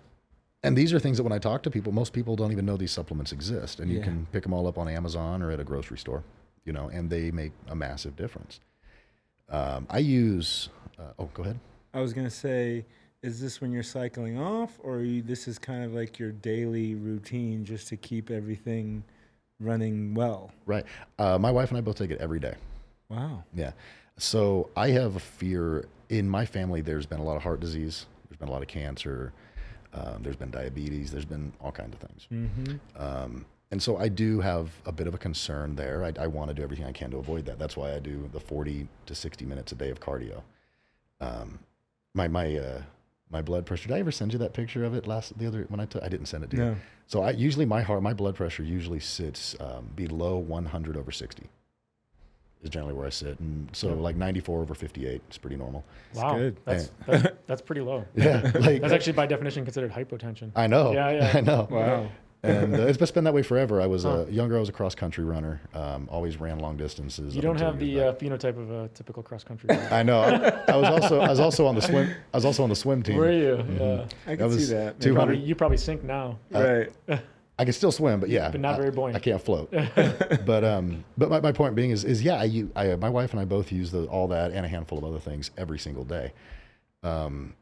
and these are things that when I talk to people, most people don't even know these supplements exist. And you yeah. can pick them all up on Amazon or at a grocery store, you know, and they make a massive difference. Um, I use, uh, oh, go ahead. I was going to say, is this when you're cycling off, or are you, this is kind of like your daily routine just to keep everything running well? Right. Uh, my wife and I both take it every day. Wow. Yeah. So I have a fear. In my family, there's been a lot of heart disease. There's been a lot of cancer. Um, there's been diabetes. There's been all kinds of things. Mm-hmm. Um, and so I do have a bit of a concern there. I, I want to do everything I can to avoid that. That's why I do the forty to sixty minutes a day of cardio. Um, my my uh, my blood pressure. Did I ever send you that picture of it last the other when I took? I didn't send it to you. No. So I usually my heart my blood pressure usually sits um, below one hundred over sixty. Is generally where I sit, and so like ninety-four over fifty-eight is pretty normal. Wow, that's good. That's, and, that's, that's pretty low. Yeah, like, that's, that's actually by definition considered hypotension. I know. Yeah, yeah. I know. Wow. And uh, it's been that way forever. I was huh. a younger. I was a cross country runner. Um, always ran long distances. You don't have the uh, phenotype of a typical cross country runner. I know. I, I was also I was also on the swim. I was also on the swim team. Were you? Mm-hmm. Yeah. I can see that. two hundred. You probably, you probably sink now. I, right. I can still swim, but yeah, but not very buoyant. I, I can't float. but um, but my, my point being is is yeah, I, I my wife and I both use the, all that and a handful of other things every single day, um,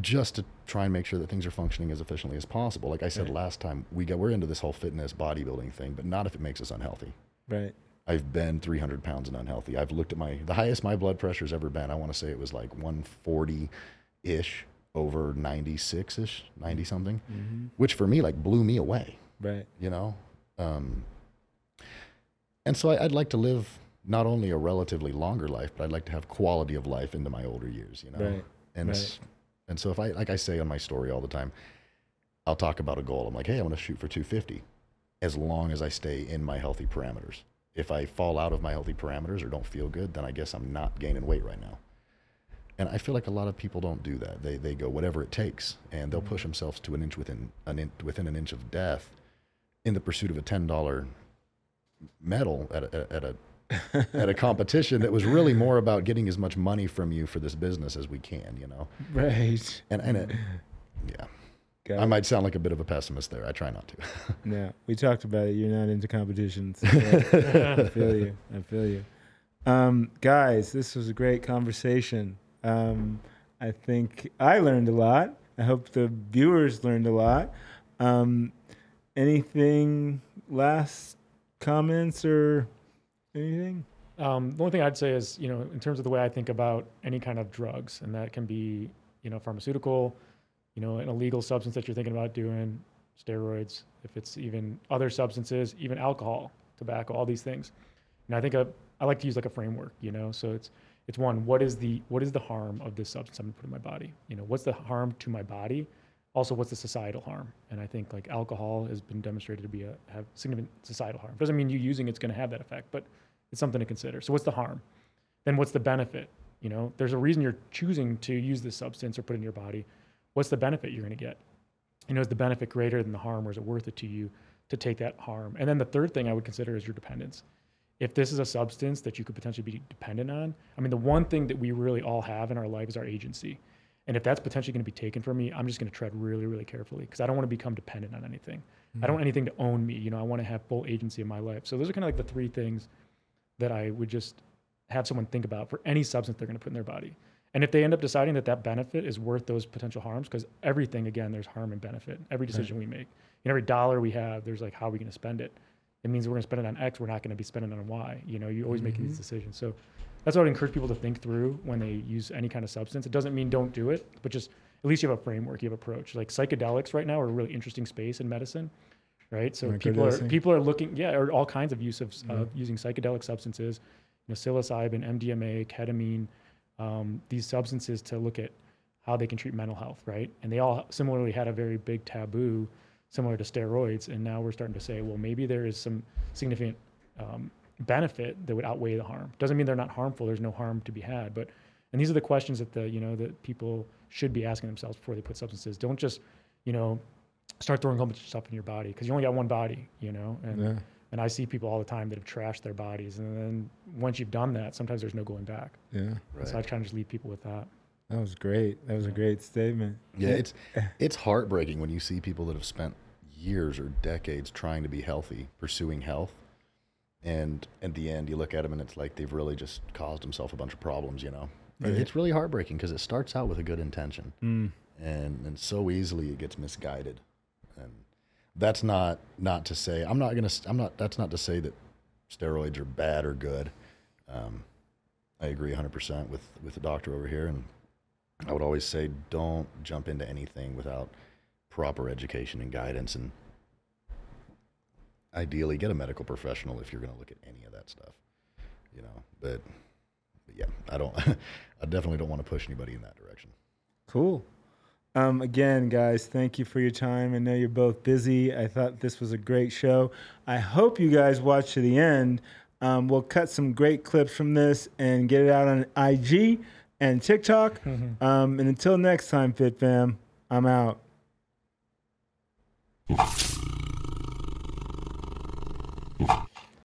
just to try and make sure that things are functioning as efficiently as possible. Like I said right. last time, we got we're into this whole fitness bodybuilding thing, but not if it makes us unhealthy. Right. I've been three hundred pounds and unhealthy. I've looked at my the highest my blood pressure's ever been. I want to say it was like one forty-ish over ninety-six-ish, ninety something, mm-hmm. which for me like blew me away. Right. You know? Um, and so I, I'd like to live not only a relatively longer life, but I'd like to have quality of life into my older years, you know? Right. And, right. and so if I, like I say on my story all the time, I'll talk about a goal. I'm like, hey, I want to shoot for two fifty as long as I stay in my healthy parameters. If I fall out of my healthy parameters or don't feel good, then I guess I'm not gaining weight right now. And I feel like a lot of people don't do that. They they go whatever it takes, and they'll push themselves to an inch within an inch, within an inch of death in the pursuit of a ten dollar medal at a, at a at a competition that was really more about getting as much money from you for this business as we can, you know? Right. And, and it, yeah. Got I it. might sound like a bit of a pessimist there. I try not to. No, we talked about it. You're not into competitions. So I feel you. I feel you. Um, guys, this was a great conversation. Um, I think I learned a lot. I hope the viewers learned a lot. Um, anything, last comments or anything? Um, the only thing I'd say is, you know, in terms of the way I think about any kind of drugs, and that can be, you know, pharmaceutical, you know, an illegal substance that you're thinking about doing, steroids, if it's even other substances, even alcohol, tobacco, all these things. And I think I, I like to use like a framework, you know, so it's, It's one, what is the what is the harm of this substance I'm gonna put in my body? You know, what's the harm to my body? Also, what's the societal harm? And I think like alcohol has been demonstrated to be a have significant societal harm. Doesn't mean you using it's gonna have that effect, but it's something to consider. So what's the harm? Then what's the benefit? You know, there's a reason you're choosing to use this substance or put it in your body. What's the benefit you're gonna get? You know, is the benefit greater than the harm, or is it worth it to you to take that harm? And then the third thing I would consider is your dependence. If this is a substance that you could potentially be dependent on, I mean, the one thing that we really all have in our life is our agency. And if that's potentially going to be taken from me, I'm just going to tread really, really carefully, because I don't want to become dependent on anything. Mm-hmm. I don't want anything to own me. You know, I want to have full agency in my life. So those are kind of like the three things that I would just have someone think about for any substance they're going to put in their body. And if they end up deciding that that benefit is worth those potential harms, because everything, again, there's harm and benefit. Every decision right. we make, and every dollar we have, there's like, how are we going to spend it? It means we're going to spend it on X. We're not going to be spending it on Y. You know, you're always mm-hmm. making these decisions. So that's what I would encourage people to think through when they use any kind of substance. It doesn't mean don't do it, but just at least you have a framework, you have approach. Like psychedelics right now are a really interesting space in medicine, right? So people are people are looking, yeah, or all kinds of use of uh, yeah. using psychedelic substances, you know, psilocybin, M D M A, ketamine, um, these substances to look at how they can treat mental health, right? And they all similarly had a very big taboo, similar to steroids, and now we're starting to say, well, maybe there is some significant um, benefit that would outweigh the harm. Doesn't mean they're not harmful, there's no harm to be had, but, and these are the questions that the, you know, that people should be asking themselves before they put substances. Don't just, you know, start throwing a whole bunch of stuff in your body, because you only got one body, you know, and yeah. And I see people all the time that have trashed their bodies. And then once you've done that, sometimes there's no going back. Yeah. Right. So I kind of just leave people with that. That was great. That was yeah. a great statement. Yeah, it's it's heartbreaking when you see people that have spent years or decades trying to be healthy, pursuing health. And at the end, you look at them and it's like they've really just caused themselves a bunch of problems, you know. Right. It's really heartbreaking because it starts out with a good intention. Mm. And, and so easily it gets misguided. And that's not, not to say, I'm not going to, I'm not, that's not to say that steroids are bad or good. Um, I agree one hundred percent with, with the doctor over here. And I would always say, don't jump into anything without proper education and guidance. And ideally get a medical professional if you're going to look at any of that stuff, you know, but, but yeah, I don't, I definitely don't want to push anybody in that direction. Cool. Um, again, guys, thank you for your time. I know you're both busy. I thought this was a great show. I hope you guys watch to the end. Um, we'll cut some great clips from this and get it out on I G and TikTok. Mm-hmm. um, and until next time, Fit Fam, I'm out.